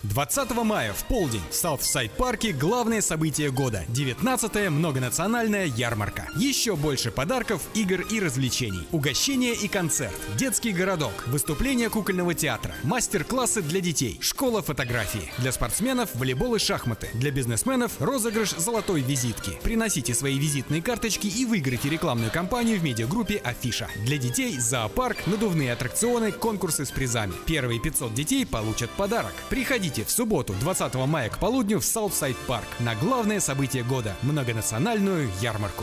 двадцатого мая в полдень в Саутсайд-парке главное событие года – девятнадцатая многонациональная ярмарка. Еще больше подарков, игр и развлечений. Угощения и концерт. Детский городок. Выступления кукольного театра. Мастер-классы для детей. Школа фотографии. Для спортсменов – волейбол и шахматы. Для бизнесменов – розыгрыш золотой визитки. Приносите свои визитные карточки и выиграйте рекламную кампанию в медиагруппе «Афиша». Для детей – зоопарк, надувные аттракционы, конкурсы с призами. Первые пятьсот детей получат подарок. Приходите в субботу, двадцатого мая к полудню в Саутсайд Парк на главное событие года – многонациональную ярмарку.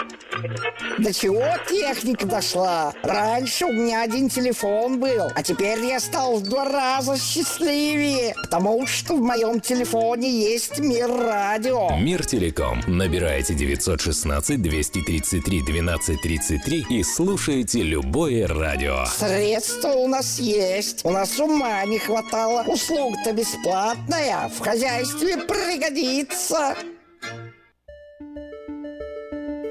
До чего техника дошла? Раньше у меня один телефон был, а теперь я стал в два раза счастливее, потому что в моем телефоне есть Мир Радио. Мир Телеком. Набирайте девять один шесть два три три один два три три и слушайте любое радио. Средства у нас есть. У нас ума не хватало. Услуга-то бесплатная. В хозяйстве пригодится.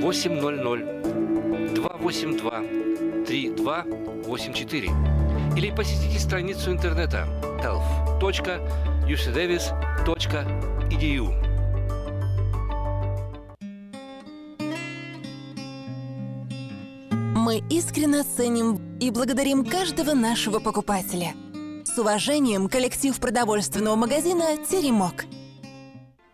восемь ноль ноль два восемь два три два восемь четыре или посетите страницу интернета health точка u c davis точка e d u. Мы искренне ценим и благодарим каждого нашего покупателя. С уважением, коллектив продовольственного магазина «Теремок».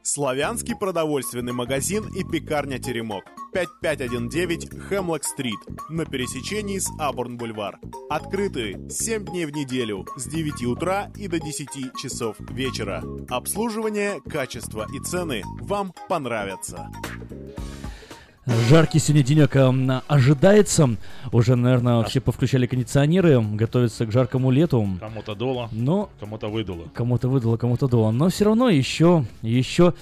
Славянский продовольственный магазин и пекарня «Теремок». пять тысяч пятьсот девятнадцать Хемлок-стрит на пересечении с Абурн-бульвар. Открыты семь дней в неделю с девяти утра и до десяти часов вечера. Обслуживание, качество и цены вам понравятся. Жаркий сегодня денек э, ожидается. Уже, наверное, да. Все повключали кондиционеры, готовятся к жаркому лету. Кому-то дуло, но... кому-то выдуло. Кому-то выдуло, кому-то дуло. Но все равно еще, еще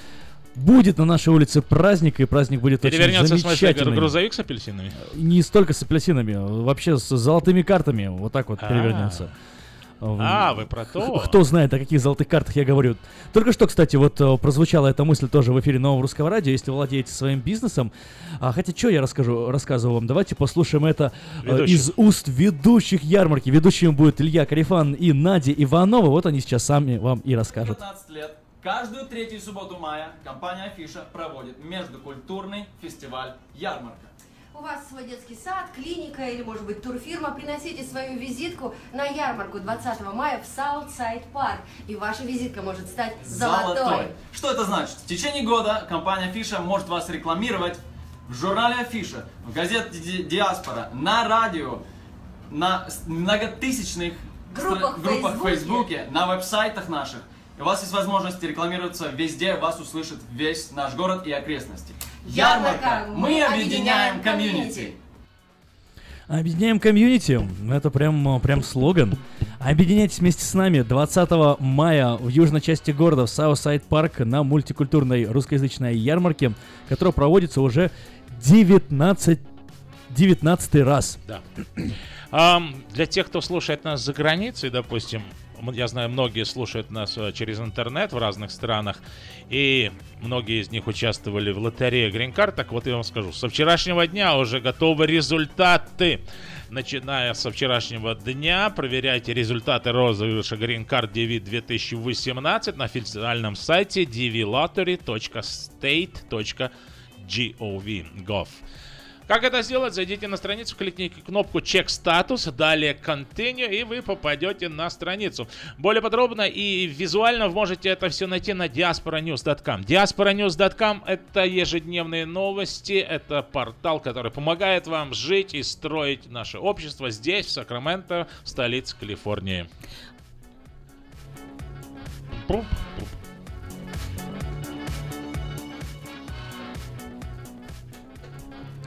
будет на нашей улице праздник, и праздник будет очень замечательный. Перевернется, в смысле, грузовик с апельсинами? Не столько с апельсинами, вообще с золотыми картами. Вот так вот А-а-а. перевернется. А, вы про то? Кто знает, о каких золотых картах я говорю. Только что, кстати, вот прозвучала эта мысль тоже в эфире Нового Русского Радио. Если владеете своим бизнесом, а, хотя что я расскажу, рассказываю вам, давайте послушаем это ведущих. Из уст ведущих ярмарки. Ведущими будут Илья Карифан и Надя Иванова. Вот они сейчас сами вам и расскажут. пятнадцать лет. Каждую третью субботу мая компания «Афиша» проводит междукультурный фестиваль «Ярмарка». У вас свой детский сад, клиника или, может быть, турфирма. Приносите свою визитку на ярмарку двадцатого мая в Саутсайд Парк. И ваша визитка может стать золотой. Золотой. Что это значит? В течение года компания «Афиша» может вас рекламировать в журнале «Афиша», в газете «Диаспора», на радио, на многотысячных группах, в группах в Фейсбуке, на веб-сайтах наших. У вас есть возможность рекламироваться везде, вас услышит весь наш город и окрестности. Ярмарка! Мы объединяем комьюнити! Объединяем комьюнити. Это прям, прям слоган. Объединяйтесь вместе с нами двадцатого мая в южной части города в Саутсайд Парк на мультикультурной русскоязычной ярмарке, которая проводится уже девятнадцатый раз. Да. А, для тех, кто слушает нас за границей, допустим, я знаю, многие слушают нас через интернет в разных странах, и многие из них участвовали в лотерее Green Card. Так вот я вам скажу, со вчерашнего дня уже готовы результаты. Начиная со вчерашнего дня проверяйте результаты розыгрыша Green Card ди ви две тысячи восемнадцать на официальном сайте ди ви лотерей точка стейт точка гов. Как это сделать? Зайдите на страницу, кликните кнопку «Check Status», далее «Continue», и вы попадете на страницу. Более подробно и визуально вы можете это все найти на диаспора ньюс точка ком. диаспора ньюс точка ком – это ежедневные новости, это портал, который помогает вам жить и строить наше общество здесь, в Сакраменто, в столице Калифорнии. Пуп.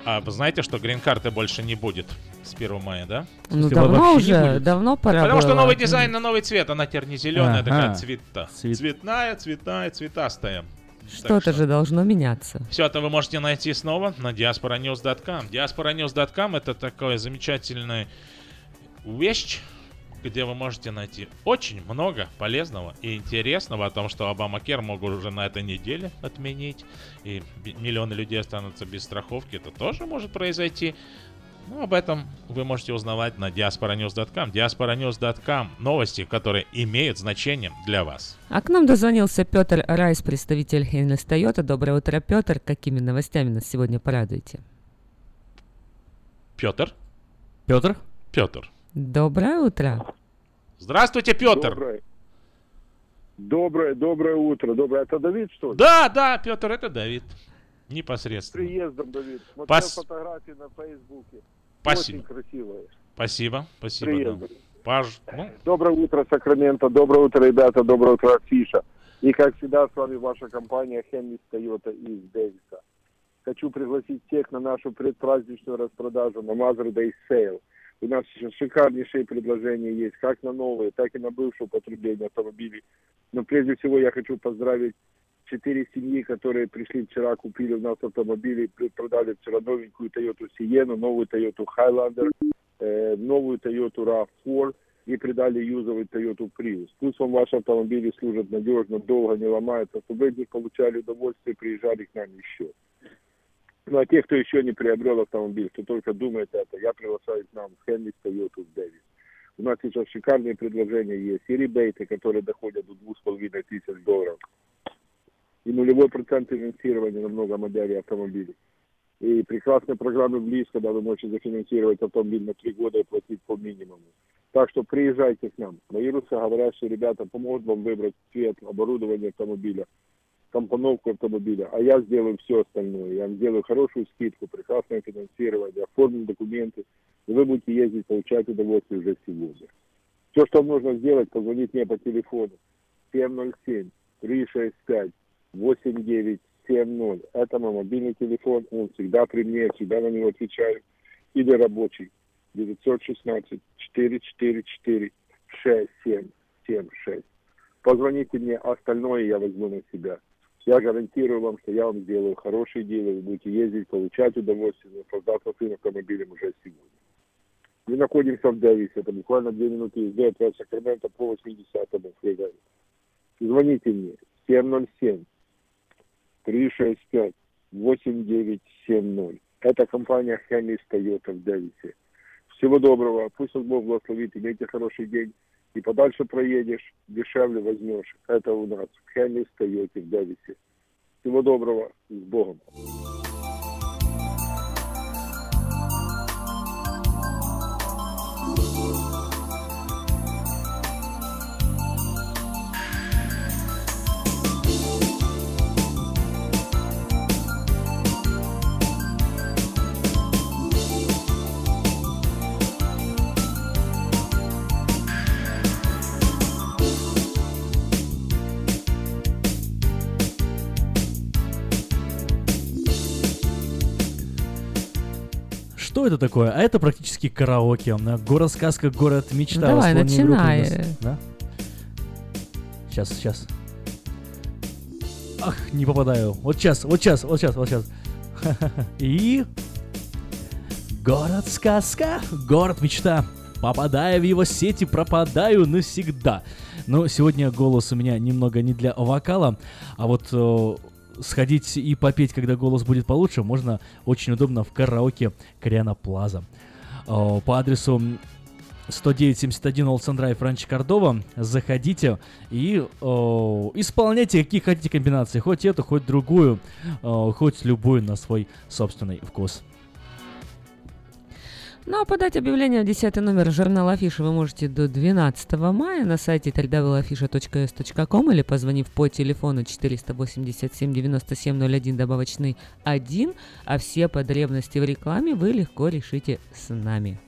А вы знаете, что грин-карты больше не будет с первого мая, да? Ну, смысле, давно уже, давно пора. Потому было. Что новый дизайн на новый цвет, она теперь не зеленая, а, такая а, цвета. Цвет. Цветная, цветная, цветастая. Что-то что... же должно меняться. Все это вы можете найти снова на диаспора ньюс точка ком. диаспора ньюс точка ком — это такая замечательная вещь, где вы можете найти очень много полезного и интересного о том, что Обамакер могут уже на этой неделе отменить, и миллионы людей останутся без страховки. Это тоже может произойти. Но об этом вы можете узнавать на диаспора ньюс точка ком. диаспора ньюс точка ком. Новости, которые имеют значение для вас. А к нам дозвонился Петр Райс, представитель Хэмис Тойота. Доброе утро, Петр. Какими новостями нас сегодня порадуете? Петр? Петр? Петр. Доброе утро. Здравствуйте, Петр. Доброе. доброе, доброе утро. Доброе. Это Давид, что ли? Да, да, Петр, это Давид. Непосредственно. С приездом, Давид. Смотрел Пас... фотографии на Фейсбуке. Спасибо. Очень красивые. Спасибо, спасибо. Приездом. Да. Паж... Ну. Доброе утро, Сакраменто. Доброе утро, ребята. Доброе утро, Фиша. И, как всегда, с вами ваша компания Хэмис Тойота из Дэвиса. Хочу пригласить всех на нашу предпраздничную распродажу на Mother Day Sale. У нас еще шикарнейшие предложения есть, как на новые, так и на бывшее употребление автомобилей. Но прежде всего я хочу поздравить четыре семьи, которые пришли вчера, купили у нас автомобили, продали вчера новенькую Toyota Sienna, новую Toyota Highlander, э, новую Toyota рав фор и придали юзовый Toyota Prius. Пусть вам ваши автомобили служат надежно, долго не ломаются, чтобы вы получали удовольствие, приезжали к нам еще. Ну, а те, кто еще не приобрел автомобиль, кто только думает это, я приглашаю к нам в Хэмис Тойоту в Дэвис. У нас сейчас шикарные предложения есть. И ребейты, которые доходят до двух с половиной тысяч долларов. И нулевой процент финансирования на много моделей автомобилей. И прекрасные программы близко, когда вы можете зафинансировать автомобиль на три года и платить по минимуму. Так что приезжайте к нам. Мои русы говорят, что ребята помогут вам выбрать цвет, оборудование автомобиля, компоновку автомобиля, а я сделаю все остальное. Я вам сделаю хорошую скидку, прекрасное финансирование, оформлю документы, и вы будете ездить, получать удовольствие уже сегодня. Все, что вам нужно сделать, позвонить мне по телефону семь ноль семь, три шесть пять, восемь девять семь ноль. Это мой мобильный телефон, он всегда при мне, я всегда на него отвечаю. Или рабочий девять один шесть, четыре четыре четыре, шесть семь семь шесть. Позвоните мне, остальное я возьму на себя. Я гарантирую вам, что я вам сделаю хорошие дела, вы будете ездить, получать удовольствие, наслаждаться своим автомобилем уже сегодня. Мы находимся в Дэвисе, это буквально две минуты езды от Сакраменто по восьмидесятому фрегату. Звоните мне семь ноль семь, три шесть пять, восемь девять семь ноль. Это компания Хэмис Тойота в Дэвисе. Всего доброго, пусть вас Бог благословит, имейте хороший день. И подальше проедешь, дешевле возьмешь. Это у нас в Хэмис Тойоте в Дэвисе. Всего доброго, с Богом. что это такое? А это практически караоке. Город-сказка, город мечта. Ну, давай, начинай. Да? Сейчас, сейчас. Ах, не попадаю. Вот сейчас, вот сейчас, вот сейчас, вот сейчас. И... город-сказка, город мечта. Попадая в его сети, пропадаю навсегда. Но сегодня голос у меня немного не для вокала, а вот э, сходить и попеть, когда голос будет получше, можно очень удобно в караоке Кориана Плаза. Э, по адресу сто девять семьдесят один Old Sun Drive, Rancho Cordova. Заходите и э, исполняйте какие хотите комбинации. Хоть эту, хоть другую, э, хоть любую на свой собственный вкус. Ну, а подать объявление в десятый номер журнала «Афиша» вы можете до двенадцатого мая на сайте дабл ю дабл ю дабл ю точка афиша точка эс точка ком или позвонив по телефону четыреста восемьдесят семь девяносто семь ноль один добавочный один, а все потребности в рекламе вы легко решите с нами.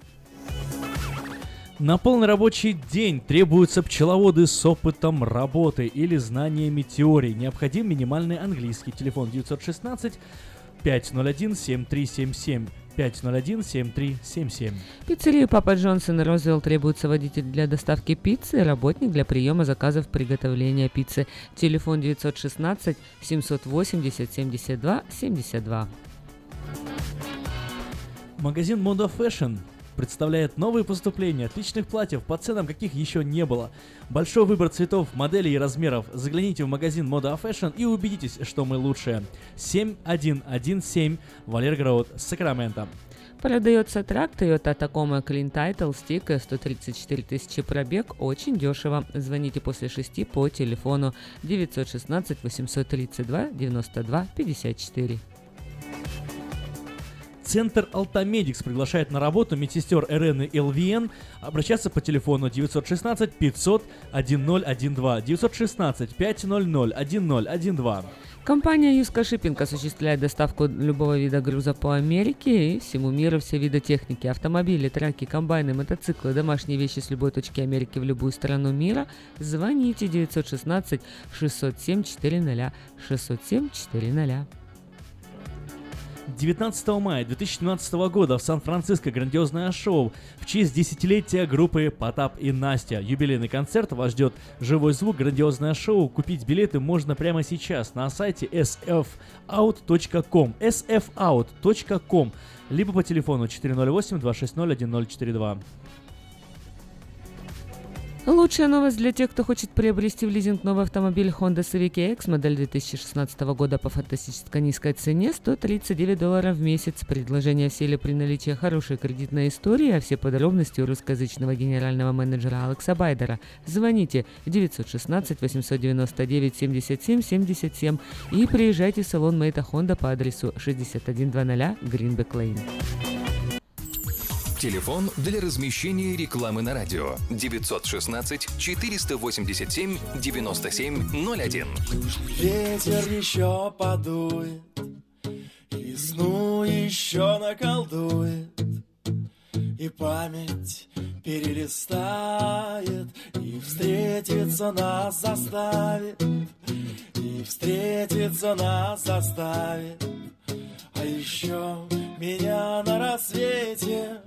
На полный рабочий день требуются пчеловоды с опытом работы или знаниями теории. Необходим минимальный английский. Телефон девятьсот шестнадцать пятьсот один семь три семь семь. пять ноль один семь три семь семь. Пиццерия Папа Джонсон и Розвилл требуется водитель для доставки пиццы и работник для приема заказов приготовления пиццы. Телефон девятьсот шестнадцать семьсот восемьдесят семьдесят два семьдесят два. Магазин Moda Fashion представляет новые поступления отличных платьев по ценам, каких еще не было. Большой выбор цветов, моделей и размеров. Загляните в магазин Moda Fashion и убедитесь, что мы лучшие. семь один один семь Валергород, Сакраменто. Продается трак Toyota Tacoma Clean Title Stick, сто тридцать четыре тысячи пробег, очень дешево. Звоните после шести по телефону девятьсот шестнадцать восемьсот тридцать два девяносто два пятьдесят четыре. Центр «Алтамедикс» приглашает на работу медсестер РН и ЛВН обращаться по телефону девятьсот шестнадцать пятьсот один ноль один два, девятьсот шестнадцать пятьсот один ноль один ноль один два. Компания «Юска Шиппинг» осуществляет доставку любого вида груза по Америке и всему миру, все виды техники. Автомобили, траки, комбайны, мотоциклы, домашние вещи с любой точки Америки в любую страну мира. Звоните девятьсот шестнадцать шестьсот семь четыреста. шестьсот семь четыреста. девятнадцатого мая две тысячи семнадцатого года в Сан-Франциско грандиозное шоу в честь десятилетия группы «Потап и Настя». Юбилейный концерт вас ждет живой звук, грандиозное шоу. Купить билеты можно прямо сейчас на сайте эс эф аут точка ком, эс эф аут точка ком, либо по телефону четыре ноль восемь два шесть ноль один ноль четыре два. Лучшая новость для тех, кто хочет приобрести в лизинг новый автомобиль Honda Civic и икс, модель две тысячи шестнадцатого года по фантастически низкой цене сто тридцать девять долларов в месяц. Предложение в силе при наличии хорошей кредитной истории, а все подробности у русскоязычного генерального менеджера Алекса Байдера. Звоните девятьсот шестнадцать восемьсот девяносто девять семьдесят семь семьдесят семь и приезжайте в салон Мейта Хонда по адресу шестьдесят один двадцать Greenback Lane. Телефон для размещения рекламы на радио девятьсот шестнадцать четыреста восемьдесят семь девяносто семь ноль один. Ветер еще подует, и сну еще наколдует, и память перелистает, и встретиться нас заставит, и встретиться нас заставит. А еще меня на рассвете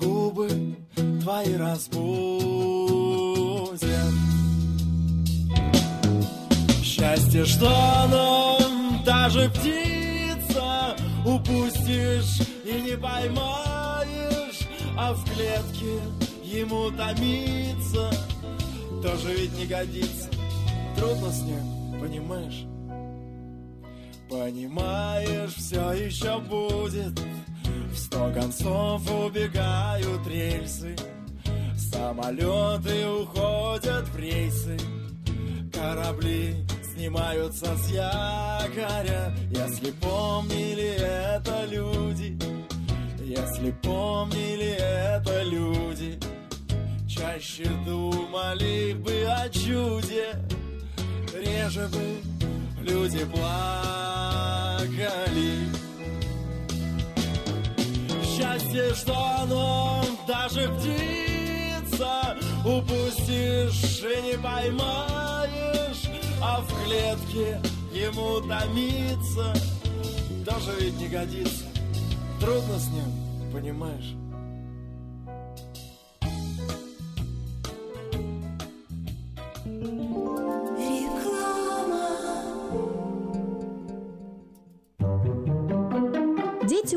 губы твои разбудят. Счастье, что нам даже птица упустишь и не поймаешь, а в клетке ему томиться тоже ведь не годится. Трудно с ним, понимаешь? Понимаешь, все еще будет. В сто концов убегают рельсы, самолеты уходят в рейсы, корабли снимаются с якоря. Если помнили это люди, если помнили это люди, чаще думали бы о чуде, реже бы люди плакали. Счастье, что оно даже птица упустишь и не поймаешь, а в клетке ему томиться тоже ведь не годится. Трудно с ним, понимаешь? Дети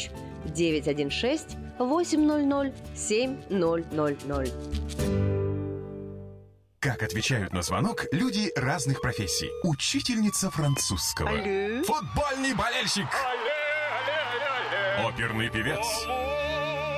девять один шесть восемь ноль ноль семь ноль ноль ноль. Как отвечают на звонок люди разных профессий. Учительница французского. Алле. Футбольный болельщик. Алле, алле, алле, алле. Оперный певец. Алло.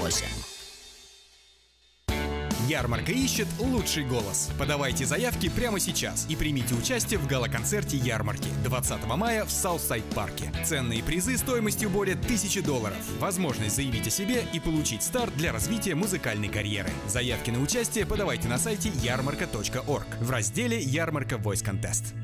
восемь. Ярмарка ищет лучший голос. Подавайте заявки прямо сейчас и примите участие в гала-концерте ярмарки двадцатого мая в Саутсайд-парке. Ценные призы стоимостью более тысячи долларов. Возможность заявить о себе и получить старт для развития музыкальной карьеры. Заявки на участие подавайте на сайте ярмарка точка орг в разделе «Ярмарка Voice Contest».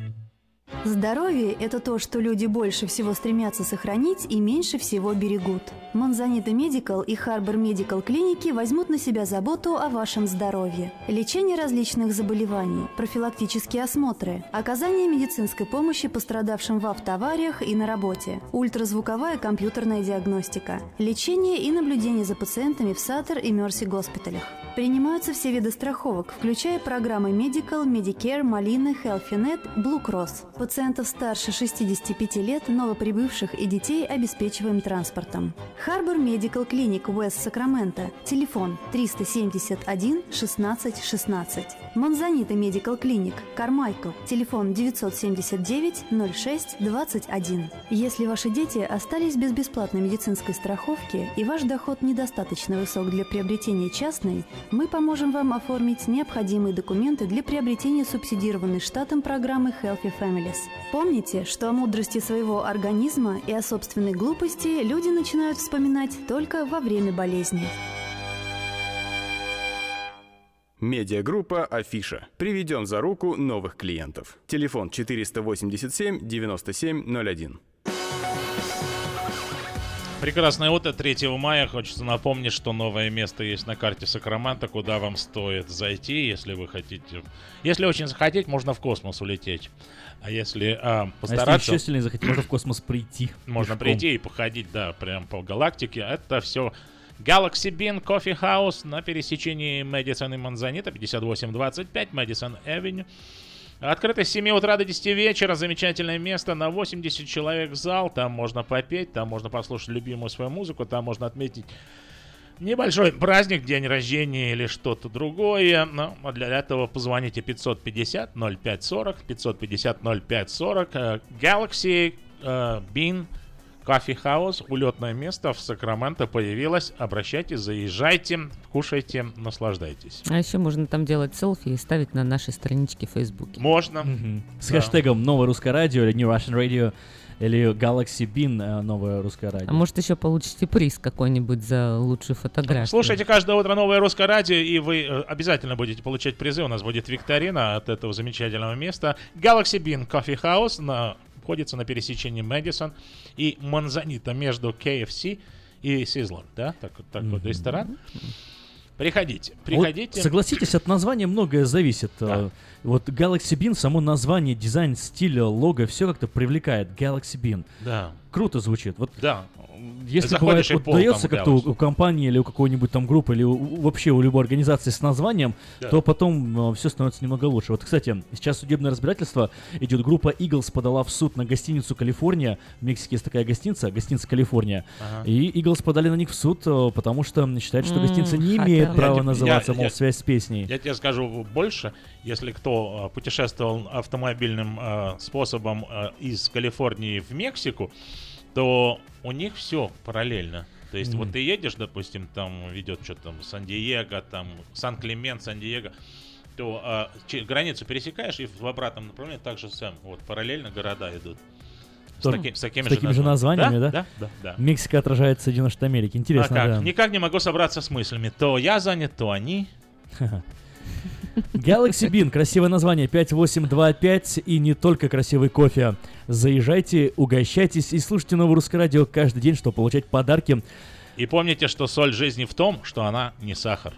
Здоровье – это то, что люди больше всего стремятся сохранить и меньше всего берегут. Монзанита Медикал и Харбор Медикал клиники возьмут на себя заботу о вашем здоровье. Лечение различных заболеваний, профилактические осмотры, оказание медицинской помощи пострадавшим в автоавариях и на работе, ультразвуковая компьютерная диагностика, лечение и наблюдение за пациентами в Саттер и Мерси госпиталях. Принимаются все виды страховок, включая программы Medical, Medicare, Molina, HealthyNet, Blue Cross. Пациентов старше шестидесяти пяти лет, новоприбывших и детей обеспечиваем транспортом. Харбор Медикал Клиник, Уэст Сакраменто. Телефон триста семьдесят один шестнадцать шестнадцать. Монзанита Медикал Клиник, Кармайкл. Телефон девятьсот семьдесят девять ноль шесть двадцать один. Если ваши дети остались без бесплатной медицинской страховки и ваш доход недостаточно высок для приобретения частной, мы поможем вам оформить необходимые документы для приобретения субсидированной штатом программы Healthy Families. Помните, что о мудрости своего организма и о собственной глупости люди начинают вспоминать только во время болезни. Медиагруппа «Афиша». Приведем за руку новых клиентов. Телефон четыреста восемьдесят семь девяносто семь ноль один. Прекрасное утро, третьего мая. Хочется напомнить, что новое место есть на карте Сакраменто, куда вам стоит зайти, если вы хотите. Если очень захотеть, можно в космос улететь. А если а, постараться... А если еще сильнее захотеть, можно в космос прийти. Можно пешком прийти и походить, да, прям по галактике. Это все Galaxy Bean Coffee House на пересечении Мэдисон и Манзанита, пятьдесят восемь двадцать пять, Мэдисон Авеню. Открыто с семи утра до десяти вечера. Замечательное место на восемьдесят человек зал. Там можно попеть, там можно послушать любимую свою музыку, там можно отметить небольшой праздник, день рождения или что-то другое. Но для этого позвоните пятьсот пятьдесят ноль пять сорок, пятьсот пятьдесят ноль пять сорок. Galaxy Bean Coffee House, улетное место в Сакраменто появилось. Обращайтесь, заезжайте, кушайте, наслаждайтесь. А еще можно там делать селфи и ставить на нашей страничке в Фейсбуке. Можно. Угу. С да. хэштегом «Новое русское радио» или «New Russian Radio». Или Galaxy Bean, новое русское радио. А может, еще получите приз какой-нибудь за лучшую фотографию. Слушайте каждое утро новое русское радио, и вы обязательно будете получать призы. У нас будет викторина от этого замечательного места. Galaxy Bean Coffee House находится на пересечении Мэдисон и Манзанита между кей эф си и Sizzler. Да, так, так mm-hmm. вот ресторан. Приходите, приходите. Вот, согласитесь, от названия многое зависит. Да. Вот Galaxy Bean, само название, дизайн, стиль, лого, все как-то привлекает. Galaxy Bean. Да. Круто звучит. Вот да. Если бывает, вот дается как-то у, у компании или у какой-нибудь там группы, или у, у, вообще у любой организации с названием, да. то потом э, все становится немного лучше. Вот, кстати, сейчас судебное разбирательство идет. Группа Eagles подала в суд на гостиницу «Калифорния». В Мексике есть такая гостиница, гостиница «Калифорния». Ага. И Eagles подали на них в суд, э, потому что считают, что гостиница не имеет права называться, мол, связь с песней. Я тебе скажу больше. Если кто путешествовал автомобильным э, способом э, из Калифорнии в Мексику, то у них все параллельно. То есть mm-hmm. вот ты едешь, допустим, там ведет что-то там Сан-Диего, там Сан-Климент, Сан-Диего, то а, че, границу пересекаешь и в обратном направлении так же сам. Вот параллельно города идут. С, таки, с такими, с такими же, названиями. же названиями, да? Да? Да, да, да. Мексика отражает Соединенные Штаты Америки. Интересно, а как? Да. Никак не могу собраться с мыслями. То я занят, то они. Galaxy Bean, красивое название, пять восемь два пять, и не только красивый кофе. Заезжайте, угощайтесь и слушайте Новое Русское Радио каждый день, чтобы получать подарки. И помните, что соль жизни в том, что она не сахар.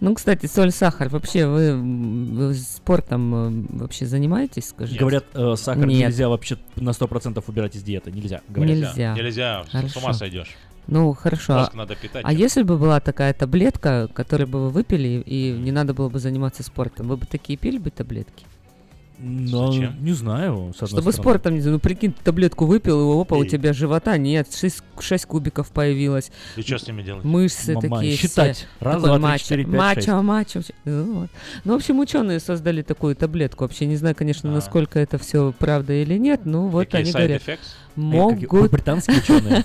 Ну, кстати, соль, сахар. Вообще, вы спортом вообще занимаетесь, скажите? Говорят, э, сахар Нет. нельзя вообще на сто процентов убирать из диеты. Нельзя. Говорят. Нельзя. Нельзя, Хорошо. С ума сойдешь. Ну, хорошо. Мозг надо питать. А если бы была такая таблетка, которую бы вы выпили, и не надо было бы заниматься спортом, вы бы такие пили бы таблетки? Но, зачем? Не знаю. Чтобы спортом не заниматься. Ну, прикинь, ты таблетку выпил, и опа, Эй. у тебя живота нет, шесть кубиков появилось. И что с ними делать? Мышцы Мама, такие считать. Все. Раз, такой два, три, четыре, пять, мачо, мачо, мачо. Ну, вот. Ну, в общем, ученые создали такую таблетку. Вообще, не знаю, конечно, А-а-а. насколько это все правда или нет, но вот Какие они говорят. Эффектс? Могут. Британские ученые.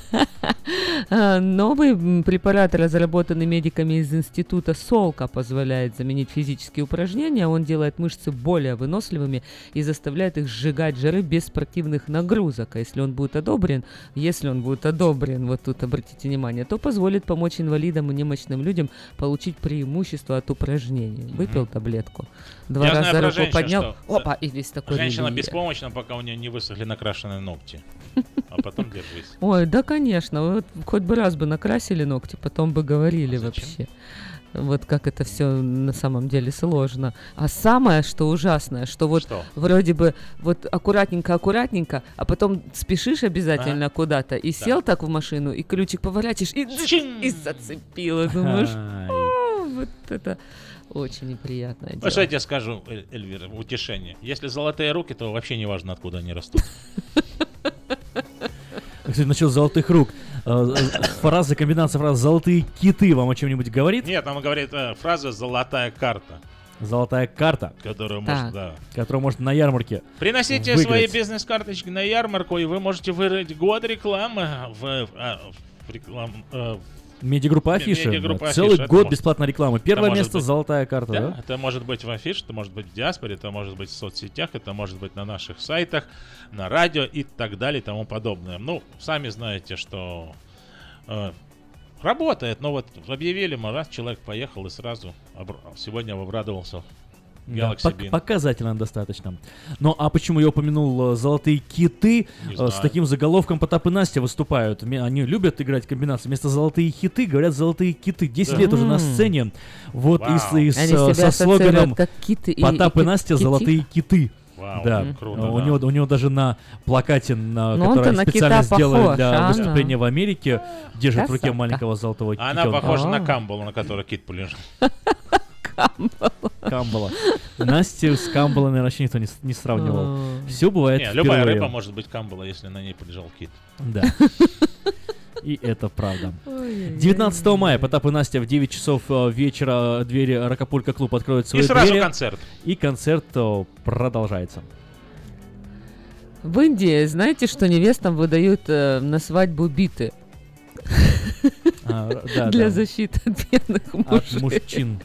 Новый препарат, разработанный медиками из института Солка, позволяет заменить физические упражнения. Он делает мышцы более выносливыми и заставляет их сжигать жиры без спортивных нагрузок. А если он будет одобрен, если он будет одобрен, вот тут обратите внимание, то позволит помочь инвалидам и немощным людям получить преимущество от упражнений. Выпил mm-hmm. таблетку. Два Я раза знаю, руку поднял. Что? Опа, и весь такой. Женщина религия. Беспомощна, пока у нее не высохли накрашенные ногти. А потом держись. Ой, да, конечно. Вот хоть бы раз бы накрасили ногти, потом бы говорили а вообще. Вот как это все на самом деле сложно. А самое, что ужасное, что вот что? вроде бы вот аккуратненько-аккуратненько, а потом спешишь обязательно а? куда-то и да. сел так в машину, и ключик поворачишь, и, и зацепило. Думаешь, вот это... Очень неприятное дело. А что я тебе скажу, Эль- Эльвира, утешение. Если золотые руки, то вообще не важно, откуда они растут. Кстати, насчет золотых рук. Фраза, комбинация фраз «золотые киты» вам о чем-нибудь говорит? Нет, нам говорит фраза «золотая карта». Золотая карта, которую, да. Может, да, которую можно на ярмарке приносите выиграть. Свои бизнес-карточки на ярмарку, и вы можете выиграть год рекламы в, в реклам... Медиагруппа Афиша. Медиагруппа Целый Афиша, год бесплатной рекламы. Первое место быть, золотая карта. Да, да? Это может быть в Афише, это может быть в диаспоре, это может быть в соцсетях, это может быть на наших сайтах, на радио и так далее и тому подобное. Ну, сами знаете, что э, работает, но вот объявили, раз человек поехал и сразу обр- сегодня обрадовался. Да, пок- показательно достаточно. Ну а почему я упомянул «Золотые киты»? С таким заголовком Потап и Настя выступают. Они любят играть комбинации. Вместо «Золотые хиты» говорят «Золотые киты». Десять да. лет уже на сцене. Вот и, и с, со слоганом киты и, «Потап и, и Настя, кити? Золотые киты». Вау, да. Круто, у, да. него, у него даже на плакате, на, который специально сделали похож, для а выступления она. в Америке, держит Красотка. в руке маленького золотого кита. Она похожа А-а-а. на Камбалу, на которой кит полежит. Камбала. Камбала. Настю с Камбалой, наверное, вообще никто не, не сравнивал. Все бывает не, любая рыба может быть Камбала, если на ней прижал кит. Да. И это правда. девятнадцатого мая Потап и Настя в девять часов вечера двери Рокапулька клуб откроют свои двери. И сразу концерт. И концерт продолжается. В Индии, знаете, что невестам выдают э, на свадьбу биты? А, да, для да. защиты от пьяных мужей. От мужчин.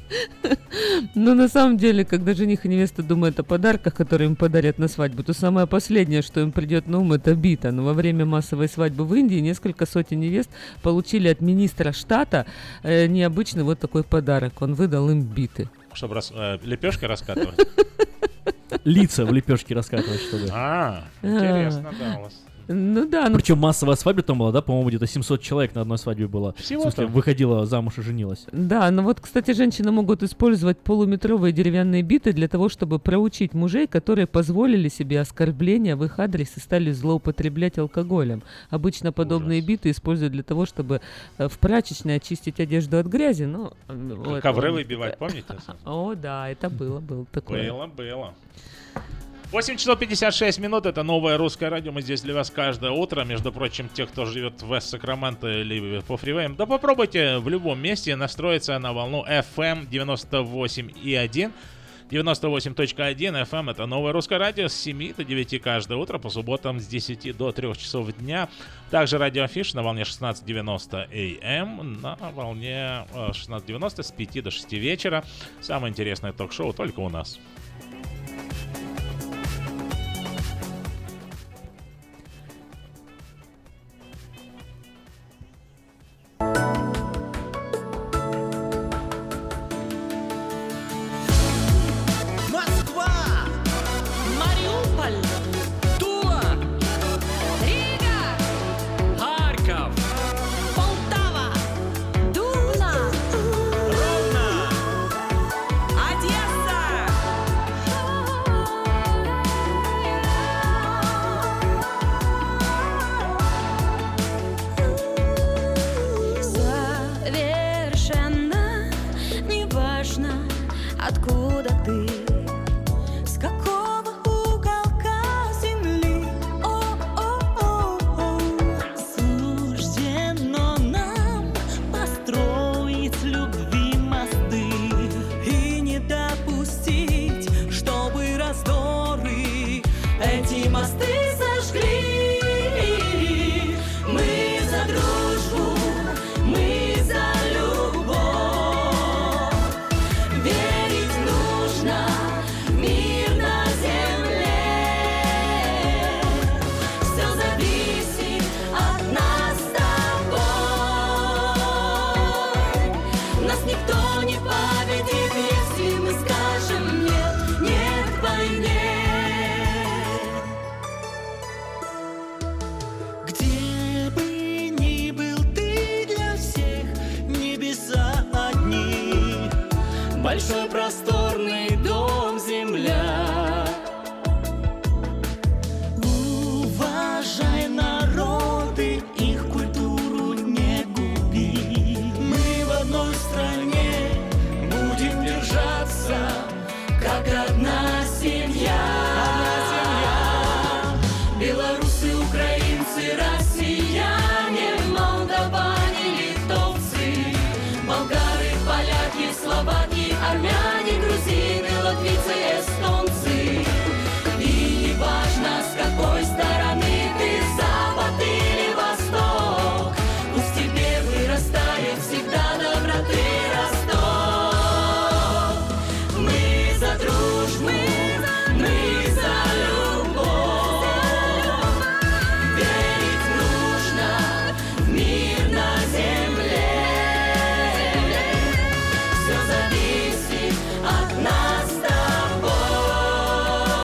Но на самом деле, когда жених и невеста думают о подарках, которые им подарят на свадьбу, то самое последнее, что им придет на ум, это бита. Но во время массовой свадьбы в Индии несколько сотен невест получили от министра штата э, необычный вот такой подарок. Он выдал им биты. Чтобы рас... э, лепешки раскатывать? Лица в лепешке раскатывать, что ли? А, интересно, да, у вас. Ну да. Ну... Причем массовая свадьба там была, да, по-моему, где-то семьсот человек на одной свадьбе было. Всего-то? В смысле, выходила замуж и женилась. Да, но вот, кстати, женщины могут использовать полуметровые деревянные биты для того, чтобы проучить мужей, которые позволили себе оскорбления в их адрес и стали злоупотреблять алкоголем. Обычно подобные Ужас. биты используют для того, чтобы в прачечной очистить одежду от грязи, но... Вот, ковры он... выбивать, помните? О, да, это было, было такое. Было, было. восемь часов пятьдесят шесть минут, это новое русское радио, мы здесь для вас каждое утро, между прочим, те, кто живет в Сакраменто или по фривеям, да попробуйте в любом месте настроиться на волну эф эм девяносто восемь и один, девяносто восемь и один эф эм, это новое русское радио с семи до девяти каждое утро, по субботам с десяти до трёх часов дня, также радио Афиш на волне шестнадцать девяносто эй эм, на волне шестнадцать девяносто с пяти до шести вечера, самое интересное ток-шоу только у нас. Эти мосты